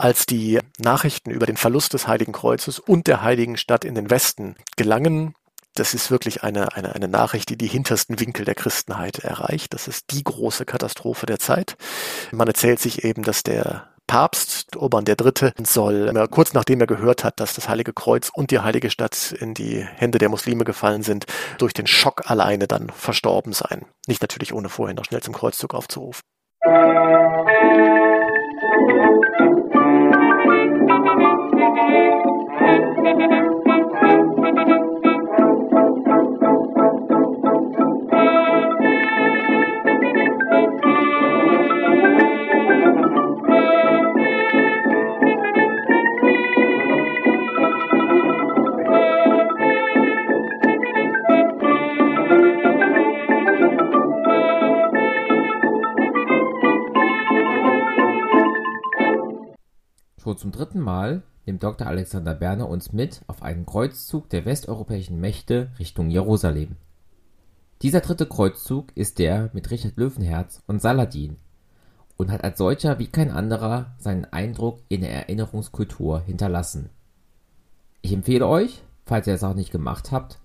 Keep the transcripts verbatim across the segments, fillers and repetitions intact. Als die Nachrichten über den Verlust des Heiligen Kreuzes und der Heiligen Stadt in den Westen gelangen, das ist wirklich eine, eine, eine Nachricht, die die hintersten Winkel der Christenheit erreicht. Das ist die große Katastrophe der Zeit. Man erzählt sich eben, dass der Papst, Urban der Dritte, soll kurz nachdem er gehört hat, dass das Heilige Kreuz und die Heilige Stadt in die Hände der Muslime gefallen sind, durch den Schock alleine dann verstorben sein. Nicht natürlich ohne vorher noch schnell zum Kreuzzug aufzurufen. Schon zum dritten Mal nimmt Doktor Alexander Berner uns mit auf einen Kreuzzug der westeuropäischen Mächte Richtung Jerusalem. Dieser dritte Kreuzzug ist der mit Richard Löwenherz und Saladin und hat als solcher wie kein anderer seinen Eindruck in der Erinnerungskultur hinterlassen. Ich empfehle euch, falls ihr es auch nicht gemacht habt,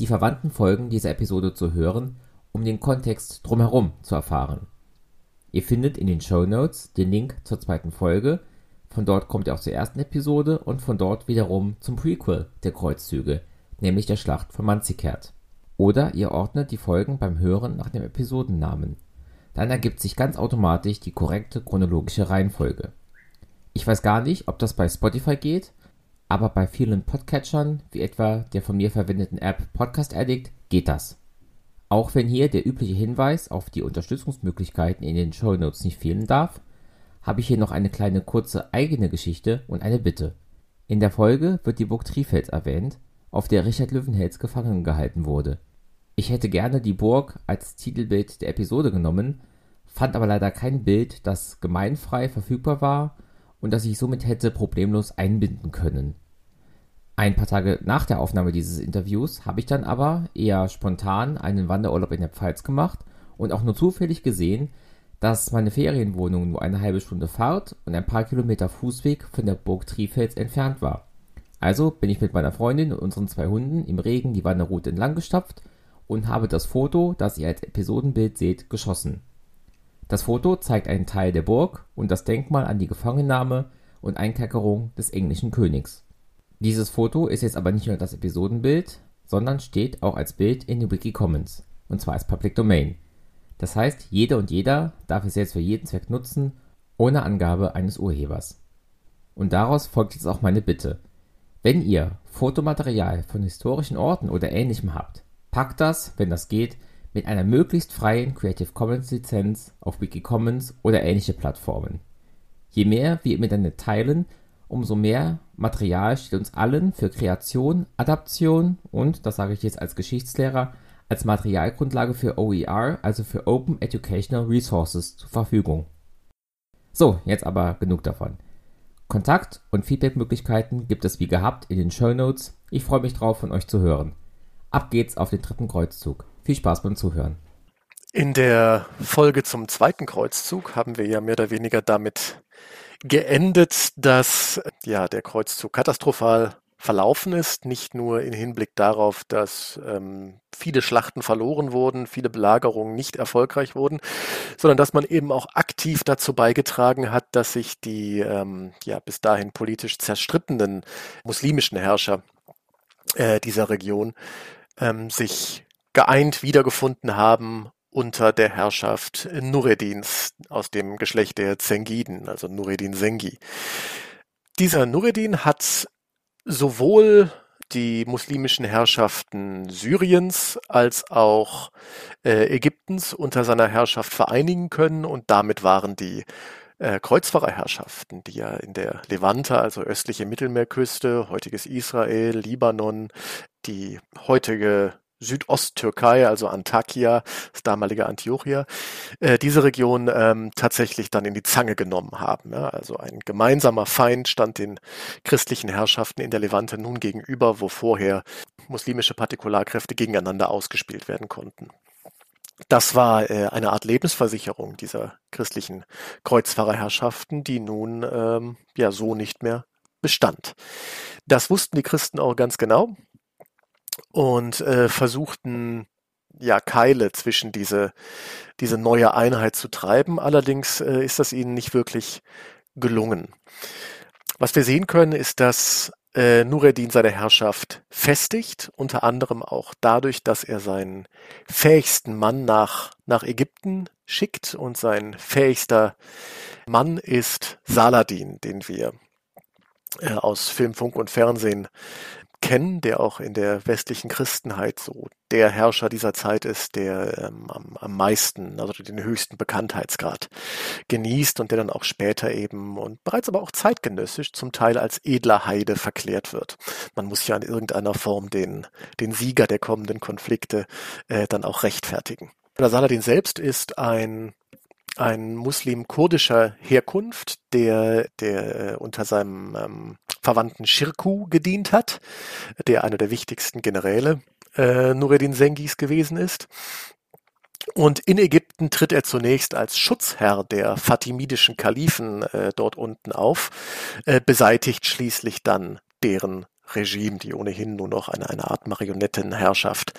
die verwandten Folgen dieser Episode zu hören, um den Kontext drumherum zu erfahren. Ihr findet in den Shownotes den Link zur zweiten Folge. Von dort kommt ihr auch zur ersten Episode und von dort wiederum zum Prequel der Kreuzzüge, nämlich der Schlacht von Manzikert. Oder ihr ordnet die Folgen beim Hören nach dem Episodennamen. Dann ergibt sich ganz automatisch die korrekte chronologische Reihenfolge. Ich weiß gar nicht, ob das bei Spotify geht, aber bei vielen Podcatchern, wie etwa der von mir verwendeten App Podcast Addict, geht das. Auch wenn hier der übliche Hinweis auf die Unterstützungsmöglichkeiten in den Shownotes nicht fehlen darf, habe ich hier noch eine kleine kurze eigene Geschichte und eine Bitte. In der Folge wird die Burg Trifels erwähnt, auf der Richard Löwenherz gefangen gehalten wurde. Ich hätte gerne die Burg als Titelbild der Episode genommen, fand aber leider kein Bild, das gemeinfrei verfügbar war und das ich somit hätte problemlos einbinden können. Ein paar Tage nach der Aufnahme dieses Interviews habe ich dann aber eher spontan einen Wanderurlaub in der Pfalz gemacht und auch nur zufällig gesehen, dass meine Ferienwohnung nur eine halbe Stunde Fahrt und ein paar Kilometer Fußweg von der Burg Trifels entfernt war. Also bin ich mit meiner Freundin und unseren zwei Hunden im Regen die Wanderroute entlang gestapft und habe das Foto, das ihr als Episodenbild seht, geschossen. Das Foto zeigt einen Teil der Burg und das Denkmal an die Gefangennahme und Einkerkerung des englischen Königs. Dieses Foto ist jetzt aber nicht nur das Episodenbild, sondern steht auch als Bild in den Wiki Commons, und zwar als Public Domain. Das heißt, jede und jeder darf es jetzt für jeden Zweck nutzen, ohne Angabe eines Urhebers. Und daraus folgt jetzt auch meine Bitte. Wenn ihr Fotomaterial von historischen Orten oder Ähnlichem habt, packt das, wenn das geht, mit einer möglichst freien Creative Commons Lizenz auf Wiki Commons oder ähnliche Plattformen. Je mehr wir im Internet teilen, umso mehr Material steht uns allen für Kreation, Adaption und, das sage ich jetzt als Geschichtslehrer, als Materialgrundlage für O E R, also für Open Educational Resources, zur Verfügung. So, jetzt aber genug davon. Kontakt- und Feedbackmöglichkeiten gibt es wie gehabt in den Shownotes. Ich freue mich drauf, von euch zu hören. Ab geht's auf den dritten Kreuzzug. Viel Spaß beim Zuhören. In der Folge zum zweiten Kreuzzug haben wir ja mehr oder weniger damit geendet, dass ja der Kreuzzug katastrophal verlaufen ist, nicht nur im Hinblick darauf, dass ähm, viele Schlachten verloren wurden, viele Belagerungen nicht erfolgreich wurden, sondern dass man eben auch aktiv dazu beigetragen hat, dass sich die ähm, ja bis dahin politisch zerstrittenen muslimischen Herrscher äh, dieser Region ähm, sich geeint wiedergefunden haben unter der Herrschaft Nureddins aus dem Geschlecht der Zengiden, also Nureddin Zengi. Dieser Nureddin hat sowohl die muslimischen Herrschaften Syriens als auch äh, Ägyptens unter seiner Herrschaft vereinigen können, und damit waren die äh, Kreuzfahrerherrschaften, die ja in der Levante, also östliche Mittelmeerküste, heutiges Israel, Libanon, die heutige Südosttürkei, also Antakya, das damalige Antiochia, äh, diese Region ähm, tatsächlich dann in die Zange genommen haben. Ja? Also ein gemeinsamer Feind stand den christlichen Herrschaften in der Levante nun gegenüber, wo vorher muslimische Partikularkräfte gegeneinander ausgespielt werden konnten. Das war äh, eine Art Lebensversicherung dieser christlichen Kreuzfahrerherrschaften, die nun ähm, ja so nicht mehr bestand. Das wussten die Christen auch ganz genau und äh, versuchten ja Keile zwischen diese, diese neue Einheit zu treiben. Allerdings äh, ist das ihnen nicht wirklich gelungen. Was wir sehen können, ist, dass äh, Nureddin seine Herrschaft festigt, unter anderem auch dadurch, dass er seinen fähigsten Mann nach, nach Ägypten schickt, und sein fähigster Mann ist Saladin, den wir äh, aus Film, Funk und Fernsehen kennen, der auch in der westlichen Christenheit so der Herrscher dieser Zeit ist, der ähm, am, am meisten, also den höchsten Bekanntheitsgrad genießt und der dann auch später eben und bereits aber auch zeitgenössisch zum Teil als edler Heide verklärt wird. Man muss ja in irgendeiner Form den, den Sieger der kommenden Konflikte äh, dann auch rechtfertigen. Saladin selbst ist ein ein Muslim kurdischer Herkunft, der, der unter seinem ähm, Verwandten Shirkuh gedient hat, der einer der wichtigsten Generäle äh, Nureddin Zengis gewesen ist. Und in Ägypten tritt er zunächst als Schutzherr der fatimidischen Kalifen äh, dort unten auf, äh, beseitigt schließlich dann deren Regime, die ohnehin nur noch eine, eine Art Marionettenherrschaft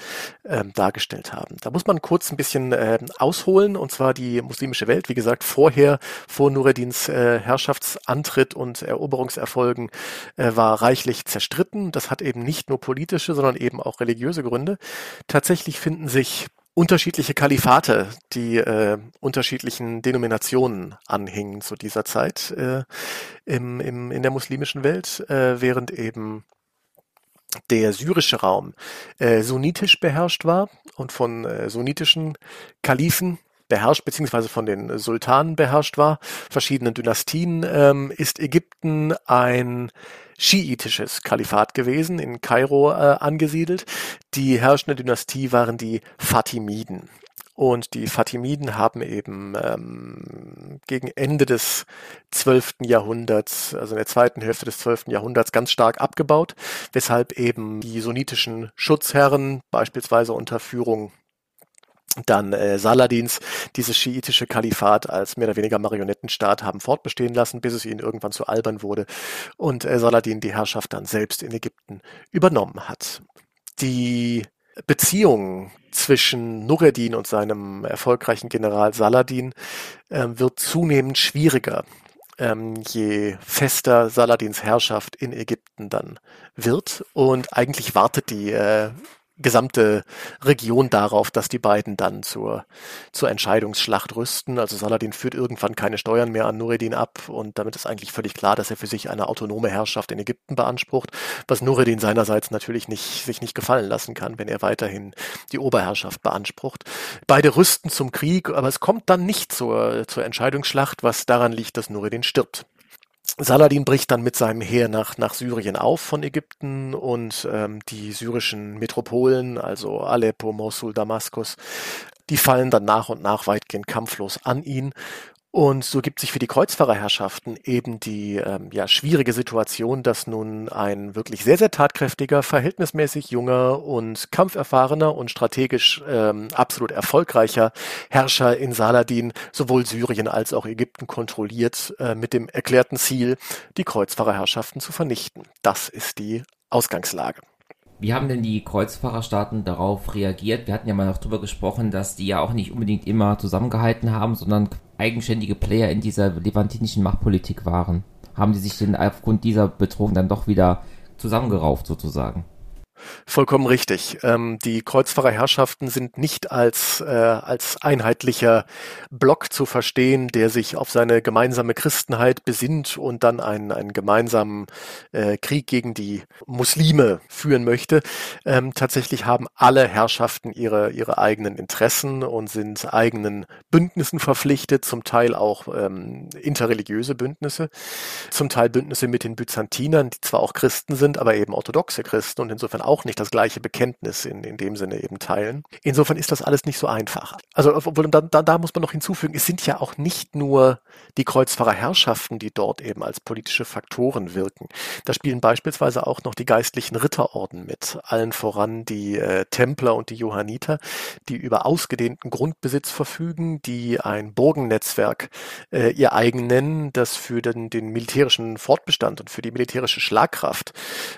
äh, dargestellt haben. Da muss man kurz ein bisschen äh, ausholen, und zwar die muslimische Welt, wie gesagt, vorher, vor Nureddins äh, Herrschaftsantritt und Eroberungserfolgen äh, war reichlich zerstritten. Das hat eben nicht nur politische, sondern eben auch religiöse Gründe. Tatsächlich finden sich unterschiedliche Kalifate, die äh, unterschiedlichen Denominationen anhingen zu dieser Zeit äh, im, im, in der muslimischen Welt, äh, während eben der syrische Raum äh, sunnitisch beherrscht war und von äh, sunnitischen Kalifen beherrscht, beziehungsweise von den Sultanen beherrscht war, verschiedenen Dynastien, ähm, ist Ägypten ein schiitisches Kalifat gewesen, in Kairo äh, angesiedelt. Die herrschende Dynastie waren die Fatimiden. Und die Fatimiden haben eben ähm, gegen Ende des zwölften Jahrhunderts, also in der zweiten Hälfte des zwölften Jahrhunderts, ganz stark abgebaut, weshalb eben die sunnitischen Schutzherren, beispielsweise unter Führung dann äh, Saladins, dieses schiitische Kalifat als mehr oder weniger Marionettenstaat haben fortbestehen lassen, bis es ihnen irgendwann zu albern wurde und äh, Saladin die Herrschaft dann selbst in Ägypten übernommen hat. Die Beziehung zwischen Nureddin und seinem erfolgreichen General Saladin äh, wird zunehmend schwieriger, ähm, je fester Saladins Herrschaft in Ägypten dann wird, und eigentlich wartet die äh, gesamte Region darauf, dass die beiden dann zur, zur Entscheidungsschlacht rüsten. Also Saladin führt irgendwann keine Steuern mehr an Nureddin ab, und damit ist eigentlich völlig klar, dass er für sich eine autonome Herrschaft in Ägypten beansprucht, was Nureddin seinerseits natürlich nicht, sich nicht gefallen lassen kann, wenn er weiterhin die Oberherrschaft beansprucht. Beide rüsten zum Krieg, aber es kommt dann nicht zur, zur Entscheidungsschlacht, was daran liegt, dass Nureddin stirbt. Saladin bricht dann mit seinem Heer nach, nach Syrien auf von Ägypten, und ähm, die syrischen Metropolen, also Aleppo, Mosul, Damaskus, die fallen dann nach und nach weitgehend kampflos an ihn. Und so gibt sich für die Kreuzfahrerherrschaften eben die ähm, ja, schwierige Situation, dass nun ein wirklich sehr, sehr tatkräftiger, verhältnismäßig junger und kampferfahrener und strategisch ähm, absolut erfolgreicher Herrscher in Saladin sowohl Syrien als auch Ägypten kontrolliert, äh, mit dem erklärten Ziel, die Kreuzfahrerherrschaften zu vernichten. Das ist die Ausgangslage. Wie haben denn die Kreuzfahrerstaaten darauf reagiert? Wir hatten ja mal noch drüber gesprochen, dass die ja auch nicht unbedingt immer zusammengehalten haben, sondern eigenständige Player in dieser levantinischen Machtpolitik waren. Haben die sich denn aufgrund dieser Bedrohung dann doch wieder zusammengerauft sozusagen? Vollkommen richtig. Ähm, die Kreuzfahrerherrschaften sind nicht als, äh, als einheitlicher Block zu verstehen, der sich auf seine gemeinsame Christenheit besinnt und dann einen, einen gemeinsamen äh, Krieg gegen die Muslime führen möchte. Ähm, tatsächlich haben alle Herrschaften ihre, ihre eigenen Interessen und sind eigenen Bündnissen verpflichtet, zum Teil auch ähm, interreligiöse Bündnisse, zum Teil Bündnisse mit den Byzantinern, die zwar auch Christen sind, aber eben orthodoxe Christen und insofern auch nicht das gleiche Bekenntnis in, in dem Sinne eben teilen. Insofern ist das alles nicht so einfach. Also obwohl, da, da, da muss man noch hinzufügen, es sind ja auch nicht nur die Kreuzfahrerherrschaften, die dort eben als politische Faktoren wirken. Da spielen beispielsweise auch noch die geistlichen Ritterorden mit, allen voran die äh, Templer und die Johanniter, die über ausgedehnten Grundbesitz verfügen, die ein Burgennetzwerk äh, ihr eigen nennen, das für den, den militärischen Fortbestand und für die militärische Schlagkraft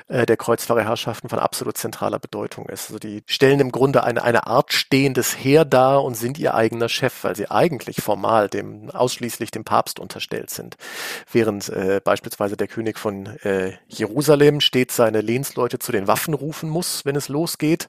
äh, der Kreuzfahrerherrschaften von absolut zentraler Bedeutung ist. Also die stellen im Grunde eine, eine Art stehendes Heer dar und sind ihr eigener Chef, weil sie eigentlich formal dem ausschließlich dem Papst unterstellt sind. Während äh, beispielsweise der König von äh, Jerusalem stets seine Lehnsleute zu den Waffen rufen muss, wenn es losgeht,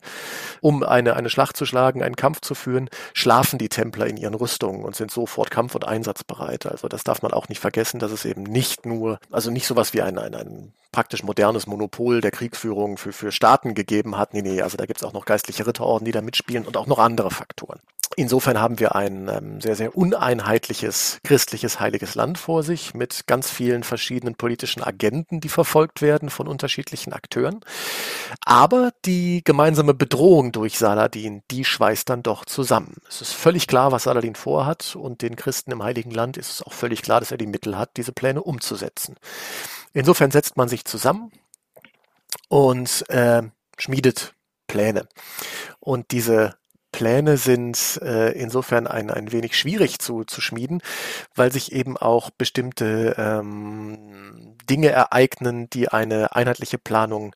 um eine, eine Schlacht zu schlagen, einen Kampf zu führen, schlafen die Templer in ihren Rüstungen und sind sofort kampf- und einsatzbereit. Also das darf man auch nicht vergessen, dass es eben nicht nur, also nicht sowas wie ein, ein, ein praktisch modernes Monopol der Kriegsführung für, für Staaten gegeben hat. Nee, nee, also da gibt es auch noch geistliche Ritterorden, die da mitspielen und auch noch andere Faktoren. Insofern haben wir ein ähm, sehr, sehr uneinheitliches christliches heiliges Land vor sich mit ganz vielen verschiedenen politischen Agenten, die verfolgt werden von unterschiedlichen Akteuren. Aber die gemeinsame Bedrohung durch Saladin, die schweißt dann doch zusammen. Es ist völlig klar, was Saladin vorhat, und den Christen im Heiligen Land ist es auch völlig klar, dass er die Mittel hat, diese Pläne umzusetzen. Insofern setzt man sich zusammen und äh, schmiedet Pläne. Und diese Pläne sind äh, insofern ein, ein wenig schwierig zu, zu schmieden, weil sich eben auch bestimmte ähm, Dinge ereignen, die eine einheitliche Planung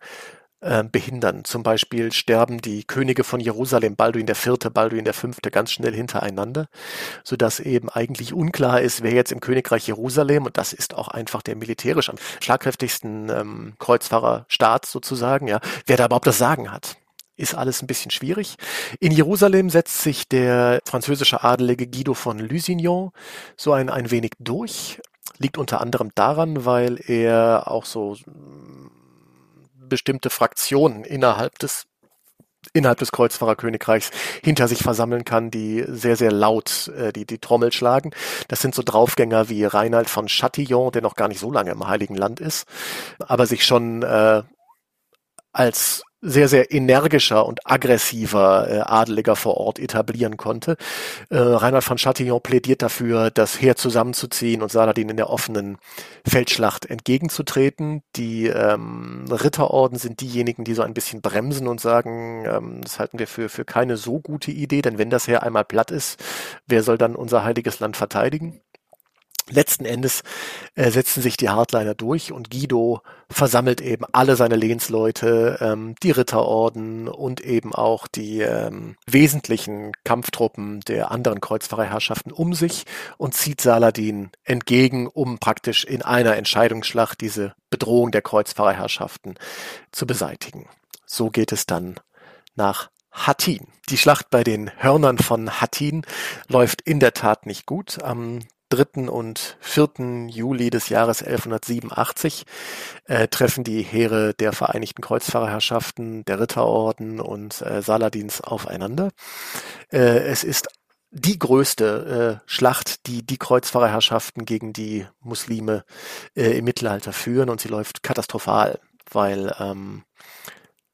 äh, behindern. Zum Beispiel sterben die Könige von Jerusalem, Balduin der Vierte, Balduin der Fünfte, ganz schnell hintereinander, sodass eben eigentlich unklar ist, wer jetzt im Königreich Jerusalem, und das ist auch einfach der militärisch am schlagkräftigsten ähm, Kreuzfahrerstaat sozusagen, ja, wer da überhaupt das Sagen hat. Ist alles ein bisschen schwierig. In Jerusalem setzt sich der französische Adelige Guido von Lusignan so ein, ein wenig durch. Liegt unter anderem daran, weil er auch so bestimmte Fraktionen innerhalb des innerhalb des Kreuzfahrerkönigreichs hinter sich versammeln kann, die sehr, sehr laut äh, die, die Trommel schlagen. Das sind so Draufgänger wie Reinhard von Chatillon, der noch gar nicht so lange im Heiligen Land ist, aber sich schon äh, als sehr, sehr energischer und aggressiver äh, Adeliger vor Ort etablieren konnte. Äh, Reinhard von Chatillon plädiert dafür, das Heer zusammenzuziehen und Saladin in der offenen Feldschlacht entgegenzutreten. Die ähm, Ritterorden sind diejenigen, die so ein bisschen bremsen und sagen, ähm, das halten wir für, für keine so gute Idee, denn wenn das Heer einmal platt ist, wer soll dann unser heiliges Land verteidigen? Letzten Endes äh, setzen sich die Hardliner durch und Guido versammelt eben alle seine Lehnsleute, ähm, die Ritterorden und eben auch die ähm, wesentlichen Kampftruppen der anderen Kreuzfahrerherrschaften um sich und zieht Saladin entgegen, um praktisch in einer Entscheidungsschlacht diese Bedrohung der Kreuzfahrerherrschaften zu beseitigen. So geht es dann nach Hattin. Die Schlacht bei den Hörnern von Hattin läuft in der Tat nicht gut. Am dritten und vierten Juli des Jahres elfhundertsiebenundachtzig äh, treffen die Heere der Vereinigten Kreuzfahrerherrschaften, der Ritterorden und äh, Saladins aufeinander. Äh, es ist die größte äh, Schlacht, die die Kreuzfahrerherrschaften gegen die Muslime äh, im Mittelalter führen, und sie läuft katastrophal, weil ähm,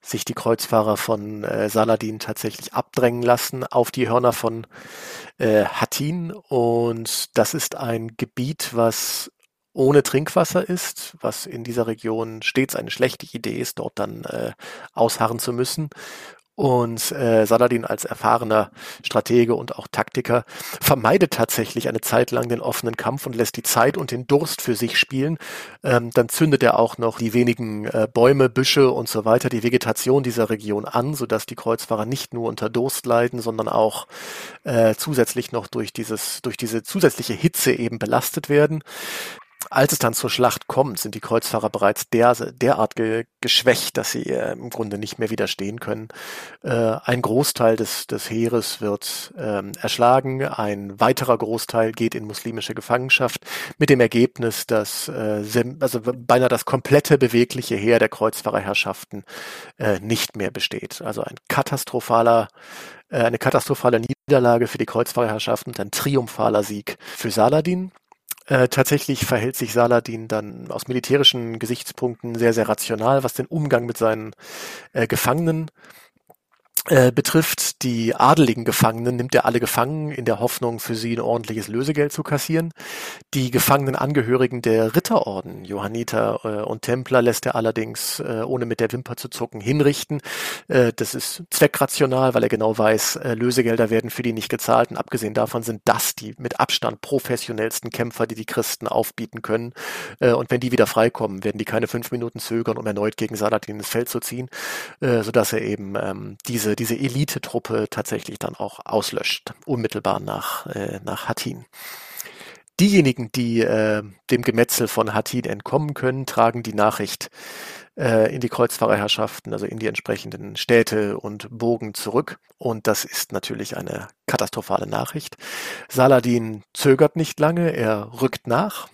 sich die Kreuzfahrer von äh, Saladin tatsächlich abdrängen lassen auf die Hörner von äh, Hattin. Und das ist ein Gebiet, was ohne Trinkwasser ist, was in dieser Region stets eine schlechte Idee ist, dort dann äh, ausharren zu müssen. Und äh, Saladin als erfahrener Stratege und auch Taktiker vermeidet tatsächlich eine Zeit lang den offenen Kampf und lässt die Zeit und den Durst für sich spielen. Ähm, dann zündet er auch noch die wenigen äh, Bäume, Büsche und so weiter, die Vegetation dieser Region an, sodass die Kreuzfahrer nicht nur unter Durst leiden, sondern auch äh, zusätzlich noch durch dieses, durch diese zusätzliche Hitze eben belastet werden. Als es dann zur Schlacht kommt, sind die Kreuzfahrer bereits der, derart ge, geschwächt, dass sie äh, im Grunde nicht mehr widerstehen können. Äh, ein Großteil des, des Heeres wird ähm, erschlagen, ein weiterer Großteil geht in muslimische Gefangenschaft, mit dem Ergebnis, dass äh, also beinahe das komplette bewegliche Heer der Kreuzfahrerherrschaften äh, nicht mehr besteht. Also ein katastrophaler äh, eine katastrophale Niederlage für die Kreuzfahrerherrschaften und ein triumphaler Sieg für Saladin. Äh, tatsächlich verhält sich Saladin dann aus militärischen Gesichtspunkten sehr, sehr rational, was den Umgang mit seinen äh, Gefangenen äh, betrifft. Die adeligen Gefangenen nimmt er alle gefangen, in der Hoffnung, für sie ein ordentliches Lösegeld zu kassieren. Die gefangenen Angehörigen der Ritterorden, Johanniter äh, und Templer, lässt er allerdings, äh, ohne mit der Wimper zu zucken, hinrichten. Äh, das ist zweckrational, weil er genau weiß, äh, Lösegelder werden für die nicht gezahlt. Und abgesehen davon sind das die mit Abstand professionellsten Kämpfer, die die Christen aufbieten können. Äh, und wenn die wieder freikommen, werden die keine fünf Minuten zögern, um erneut gegen Saladin ins Feld zu ziehen, äh, sodass er eben ähm, diese diese Elitetruppe tatsächlich dann auch auslöscht, unmittelbar nach, äh, nach Hattin. Diejenigen, die äh, dem Gemetzel von Hattin entkommen können, tragen die Nachricht äh, in die Kreuzfahrerherrschaften, also in die entsprechenden Städte und Burgen zurück. Und das ist natürlich eine katastrophale Nachricht. Saladin zögert nicht lange, er rückt nach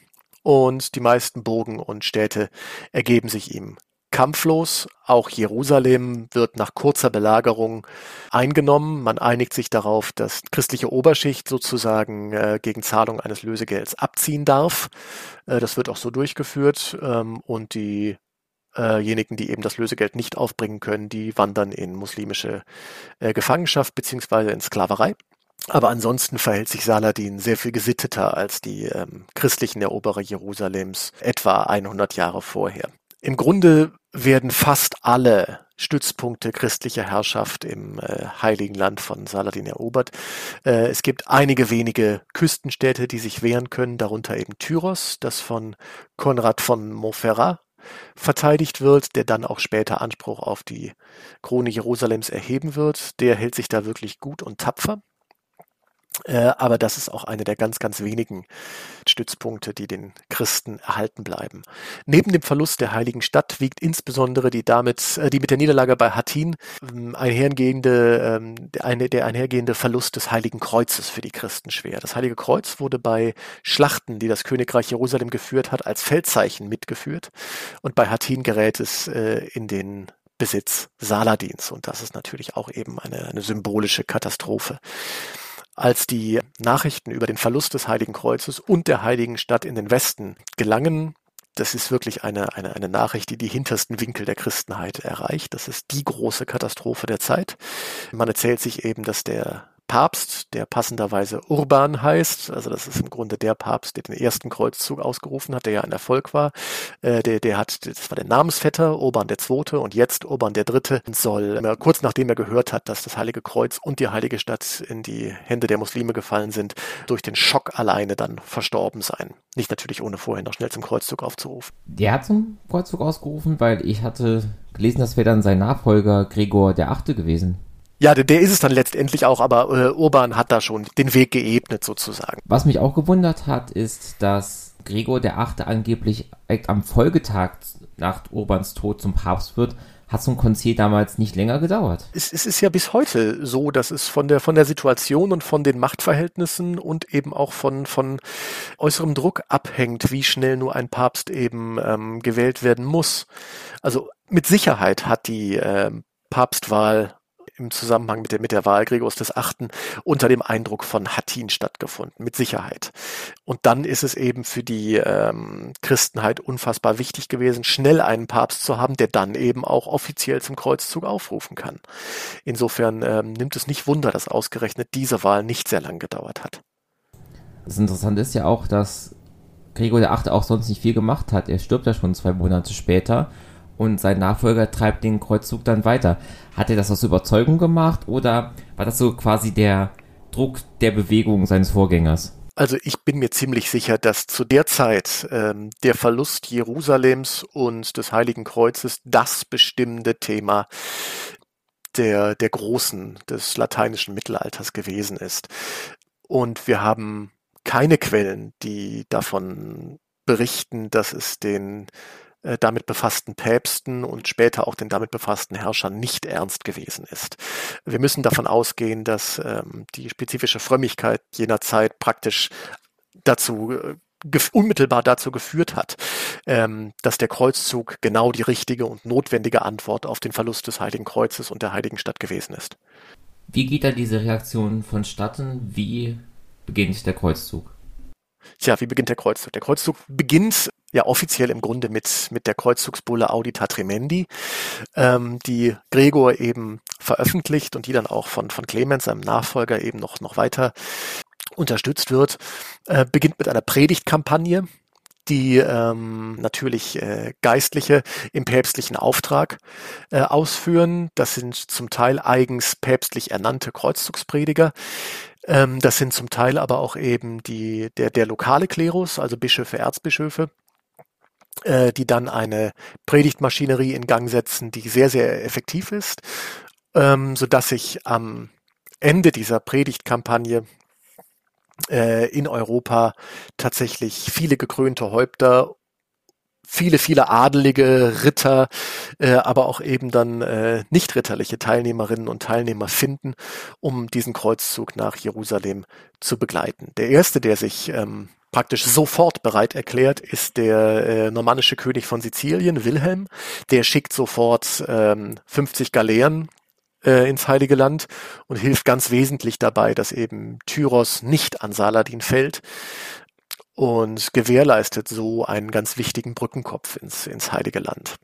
und die meisten Burgen und Städte ergeben sich ihm kampflos. Auch Jerusalem wird nach kurzer Belagerung eingenommen. Man einigt sich darauf, dass christliche Oberschicht sozusagen äh, gegen Zahlung eines Lösegelds abziehen darf. Äh, das wird auch so durchgeführt. Ähm, und die Diejenigen, die eben das Lösegeld nicht aufbringen können, die wandern in muslimische äh, Gefangenschaft beziehungsweise in Sklaverei. Aber ansonsten verhält sich Saladin sehr viel gesitteter als die ähm, christlichen Eroberer Jerusalems etwa hundert Jahre vorher. Im Grunde werden fast alle Stützpunkte christlicher Herrschaft im äh, Heiligen Land von Saladin erobert. Äh, es gibt einige wenige Küstenstädte, die sich wehren können, darunter eben Tyros, das von Konrad von Montferrat verteidigt wird, der dann auch später Anspruch auf die Krone Jerusalems erheben wird. Der hält sich da wirklich gut und tapfer. Äh, aber das ist auch eine der ganz, ganz wenigen Stützpunkte, die den Christen erhalten bleiben. Neben dem Verlust der heiligen Stadt wiegt insbesondere die damit, äh, die mit der Niederlage bei Hattin ähm, einhergehende, ähm, der, eine, der einhergehende Verlust des Heiligen Kreuzes für die Christen schwer. Das Heilige Kreuz wurde bei Schlachten, die das Königreich Jerusalem geführt hat, als Feldzeichen mitgeführt. Und bei Hattin gerät es äh, in den Besitz Saladins. Und das ist natürlich auch eben eine, eine symbolische Katastrophe. Als die Nachrichten über den Verlust des Heiligen Kreuzes und der Heiligen Stadt in den Westen gelangen, das ist wirklich eine, eine, eine Nachricht, die die hintersten Winkel der Christenheit erreicht. Das ist die große Katastrophe der Zeit. Man erzählt sich eben, dass der Papst, der passenderweise Urban heißt, also das ist im Grunde der Papst, der den ersten Kreuzzug ausgerufen hat, der ja ein Erfolg war, äh, der, der hat, das war der Namensvetter, Urban der Zweite und jetzt Urban der Dritte soll, äh, kurz nachdem er gehört hat, dass das Heilige Kreuz und die Heilige Stadt in die Hände der Muslime gefallen sind, durch den Schock alleine dann verstorben sein. Nicht natürlich ohne vorher noch schnell zum Kreuzzug aufzurufen. Der hat zum Kreuzzug ausgerufen, weil ich hatte gelesen, das wäre dann sein Nachfolger Gregor der Achte gewesen. Ja, der ist es dann letztendlich auch, aber äh, Urban hat da schon den Weg geebnet sozusagen. Was mich auch gewundert hat, ist, dass Gregor der Achte angeblich am Folgetag nach Urbans Tod zum Papst wird. Hat so ein Konzil damals nicht länger gedauert. Es, es ist ja bis heute so, dass es von der von der Situation und von den Machtverhältnissen und eben auch von von äußerem Druck abhängt, wie schnell nur ein Papst eben ähm, gewählt werden muss. Also mit Sicherheit hat die äh, Papstwahl im Zusammenhang mit der, mit der Wahl Gregors des Achten unter dem Eindruck von Hattin stattgefunden, mit Sicherheit. Und dann ist es eben für die ähm, Christenheit unfassbar wichtig gewesen, schnell einen Papst zu haben, der dann eben auch offiziell zum Kreuzzug aufrufen kann. Insofern ähm, nimmt es nicht Wunder, dass ausgerechnet diese Wahl nicht sehr lang gedauert hat. Das Interessante ist ja auch, dass Gregor der Achte auch sonst nicht viel gemacht hat. Er stirbt ja schon zwei Monate später. Und sein Nachfolger treibt den Kreuzzug dann weiter. Hat er das aus Überzeugung gemacht oder war das so quasi der Druck der Bewegung seines Vorgängers? Also ich bin mir ziemlich sicher, dass zu der Zeit ähm, der Verlust Jerusalems und des Heiligen Kreuzes das bestimmende Thema der, der Großen des lateinischen Mittelalters gewesen ist. Und wir haben keine Quellen, die davon berichten, dass es den damit befassten Päpsten und später auch den damit befassten Herrschern nicht ernst gewesen ist. Wir müssen davon ausgehen, dass ähm, die spezifische Frömmigkeit jener Zeit praktisch dazu äh, unmittelbar dazu geführt hat, ähm, dass der Kreuzzug genau die richtige und notwendige Antwort auf den Verlust des Heiligen Kreuzes und der Heiligen Stadt gewesen ist. Wie geht da diese Reaktion vonstatten? Wie beginnt der Kreuzzug? Tja, wie beginnt der Kreuzzug? Der Kreuzzug beginnt ja offiziell im Grunde mit, mit der Kreuzzugsbulle Audita Tremendi, ähm, die Gregor eben veröffentlicht und die dann auch von, von Clemens, seinem Nachfolger, eben noch, noch weiter unterstützt wird, äh, beginnt mit einer Predigtkampagne, die ähm, natürlich äh, Geistliche im päpstlichen Auftrag äh, ausführen. Das sind zum Teil eigens päpstlich ernannte Kreuzzugsprediger. Ähm, das sind zum Teil aber auch eben die der, der lokale Klerus, also Bischöfe, Erzbischöfe, äh, die dann eine Predigtmaschinerie in Gang setzen, die sehr, sehr effektiv ist, ähm, sodass sich am Ende dieser Predigtkampagne in Europa tatsächlich viele gekrönte Häupter, viele, viele adelige Ritter, aber auch eben dann nicht ritterliche Teilnehmerinnen und Teilnehmer finden, um diesen Kreuzzug nach Jerusalem zu begleiten. Der erste, der sich ähm, praktisch sofort bereit erklärt, ist der äh, normannische König von Sizilien, Wilhelm. Der schickt sofort ähm, fünfzig Galeeren ins Heilige Land und hilft ganz wesentlich dabei, dass eben Tyros nicht an Saladin fällt und gewährleistet so einen ganz wichtigen Brückenkopf ins, ins Heilige Land.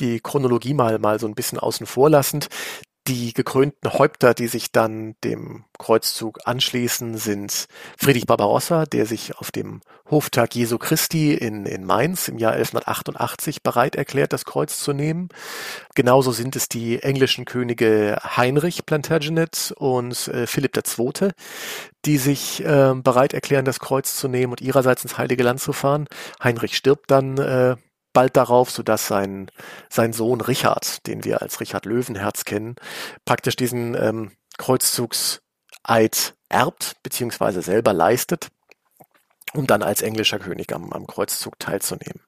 Die Chronologie mal, mal so ein bisschen außen vor lassend. Die gekrönten Häupter, die sich dann dem Kreuzzug anschließen, sind Friedrich Barbarossa, der sich auf dem Hoftag Jesu Christi in, in Mainz im Jahr elfhundertachtundachtzig bereit erklärt, das Kreuz zu nehmen. Genauso sind es die englischen Könige Heinrich Plantagenet und äh, Philipp der Zweite, die sich äh, bereit erklären, das Kreuz zu nehmen und ihrerseits ins Heilige Land zu fahren. Heinrich stirbt dann äh, bald darauf, sodass sein, sein Sohn Richard, den wir als Richard Löwenherz kennen, praktisch diesen ähm, Kreuzzugseid erbt beziehungsweise selber leistet, um dann als englischer König am, am Kreuzzug teilzunehmen.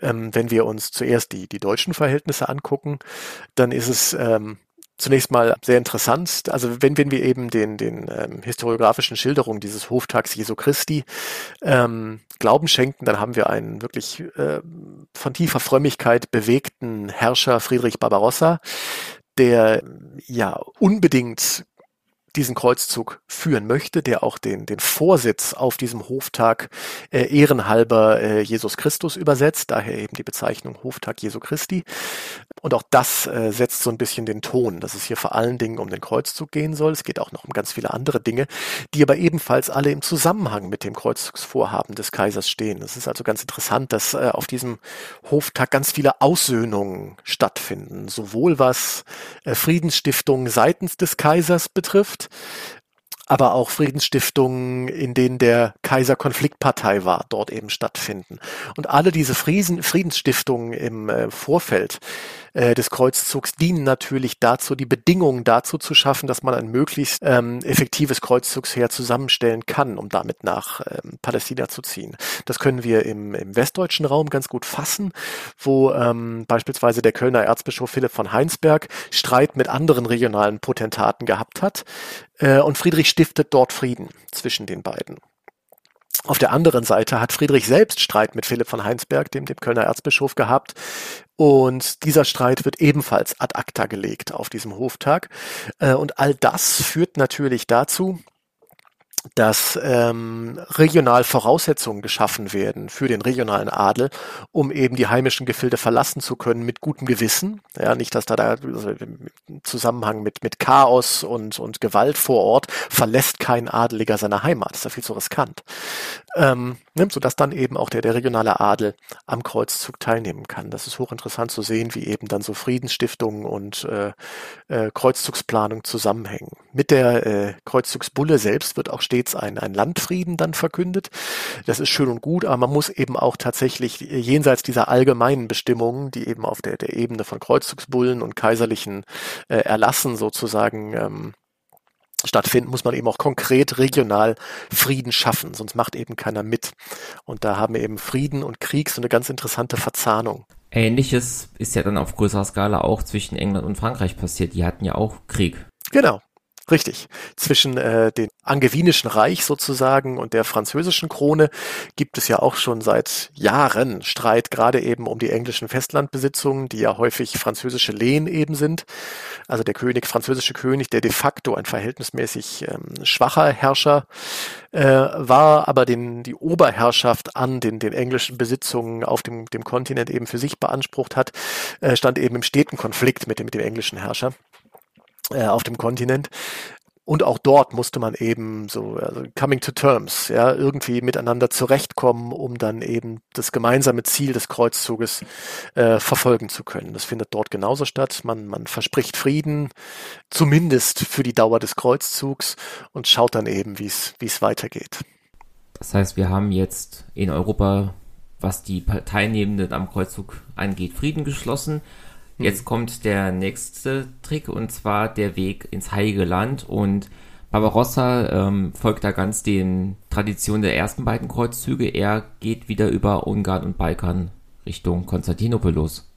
Ähm, wenn wir uns zuerst die, die deutschen Verhältnisse angucken, dann ist es ähm, zunächst mal sehr interessant. Also wenn, wenn wir eben den, den ähm, historiografischen Schilderungen dieses Hoftags Jesu Christi ähm, Glauben schenken, dann haben wir einen wirklich äh, von tiefer Frömmigkeit bewegten Herrscher Friedrich Barbarossa, der ja unbedingt diesen Kreuzzug führen möchte, der auch den, den Vorsitz auf diesem Hoftag äh, ehrenhalber äh, Jesus Christus übersetzt, daher eben die Bezeichnung Hoftag Jesu Christi. Und auch das äh, setzt so ein bisschen den Ton, dass es hier vor allen Dingen um den Kreuzzug gehen soll. Es geht auch noch um ganz viele andere Dinge, die aber ebenfalls alle im Zusammenhang mit dem Kreuzzugsvorhaben des Kaisers stehen. Es ist also ganz interessant, dass äh, auf diesem Hoftag ganz viele Aussöhnungen stattfinden, sowohl was äh, Friedensstiftungen seitens des Kaisers betrifft, aber auch Friedensstiftungen, in denen der Kaiser Konfliktpartei war, dort eben stattfinden. Und alle diese Friesen, Friedensstiftungen im äh, Vorfeld äh, des Kreuzzugs dienen natürlich dazu, die Bedingungen dazu zu schaffen, dass man ein möglichst ähm, effektives Kreuzzugsheer zusammenstellen kann, um damit nach ähm, Palästina zu ziehen. Das können wir im, im westdeutschen Raum ganz gut fassen, wo ähm, beispielsweise der Kölner Erzbischof Philipp von Heinsberg Streit mit anderen regionalen Potentaten gehabt hat, äh, und Friedrich stiftet dort Frieden zwischen den beiden. Auf der anderen Seite hat Friedrich selbst Streit mit Philipp von Heinsberg, dem, dem Kölner Erzbischof, gehabt. Und dieser Streit wird ebenfalls ad acta gelegt auf diesem Hoftag. Und all das führt natürlich dazu, dass ähm, regional Voraussetzungen geschaffen werden für den regionalen Adel, um eben die heimischen Gefilde verlassen zu können mit gutem Gewissen. Ja, nicht, dass da, da also im Zusammenhang mit mit Chaos und und Gewalt vor Ort verlässt kein Adeliger seine Heimat. Das ist ja viel zu riskant. Ähm, sodass dann eben auch der, der regionale Adel am Kreuzzug teilnehmen kann. Das ist hochinteressant zu sehen, wie eben dann so Friedensstiftungen und äh, äh, Kreuzzugsplanung zusammenhängen. Mit der äh, Kreuzzugsbulle selbst wird auch stets ein, ein Landfrieden dann verkündet. Das ist schön und gut, aber man muss eben auch tatsächlich jenseits dieser allgemeinen Bestimmungen, die eben auf der, der Ebene von Kreuzzugsbullen und kaiserlichen äh, Erlassen sozusagen ähm, stattfinden, muss man eben auch konkret regional Frieden schaffen, sonst macht eben keiner mit. Und da haben wir eben Frieden und Krieg so eine ganz interessante Verzahnung. Ähnliches ist ja dann auf größerer Skala auch zwischen England und Frankreich passiert. Die hatten ja auch Krieg. Genau. Richtig. Zwischen äh, dem angewinischen Reich sozusagen und der französischen Krone gibt es ja auch schon seit Jahren Streit, gerade eben um die englischen Festlandbesitzungen, die ja häufig französische Lehen eben sind. Also der König, französische König, der de facto ein verhältnismäßig ähm, schwacher Herrscher äh, war, aber den, die Oberherrschaft an den, den englischen Besitzungen auf dem, dem Kontinent eben für sich beansprucht hat, äh, stand eben im steten Konflikt mit dem, mit dem englischen Herrscher auf dem Kontinent. Und auch dort musste man eben so, also coming to terms, ja, irgendwie miteinander zurechtkommen, um dann eben das gemeinsame Ziel des Kreuzzuges äh, verfolgen zu können. Das findet dort genauso statt. Man, man verspricht Frieden, zumindest für die Dauer des Kreuzzugs, und schaut dann eben, wie es wie es weitergeht. Das heißt, wir haben jetzt in Europa, was die Teilnehmenden am Kreuzzug angeht, Frieden geschlossen. Jetzt kommt der nächste Trick, und zwar der Weg ins Heilige Land, und Barbarossa ähm, folgt da ganz den Traditionen der ersten beiden Kreuzzüge. Er geht wieder über Ungarn und Balkan Richtung Konstantinopel los.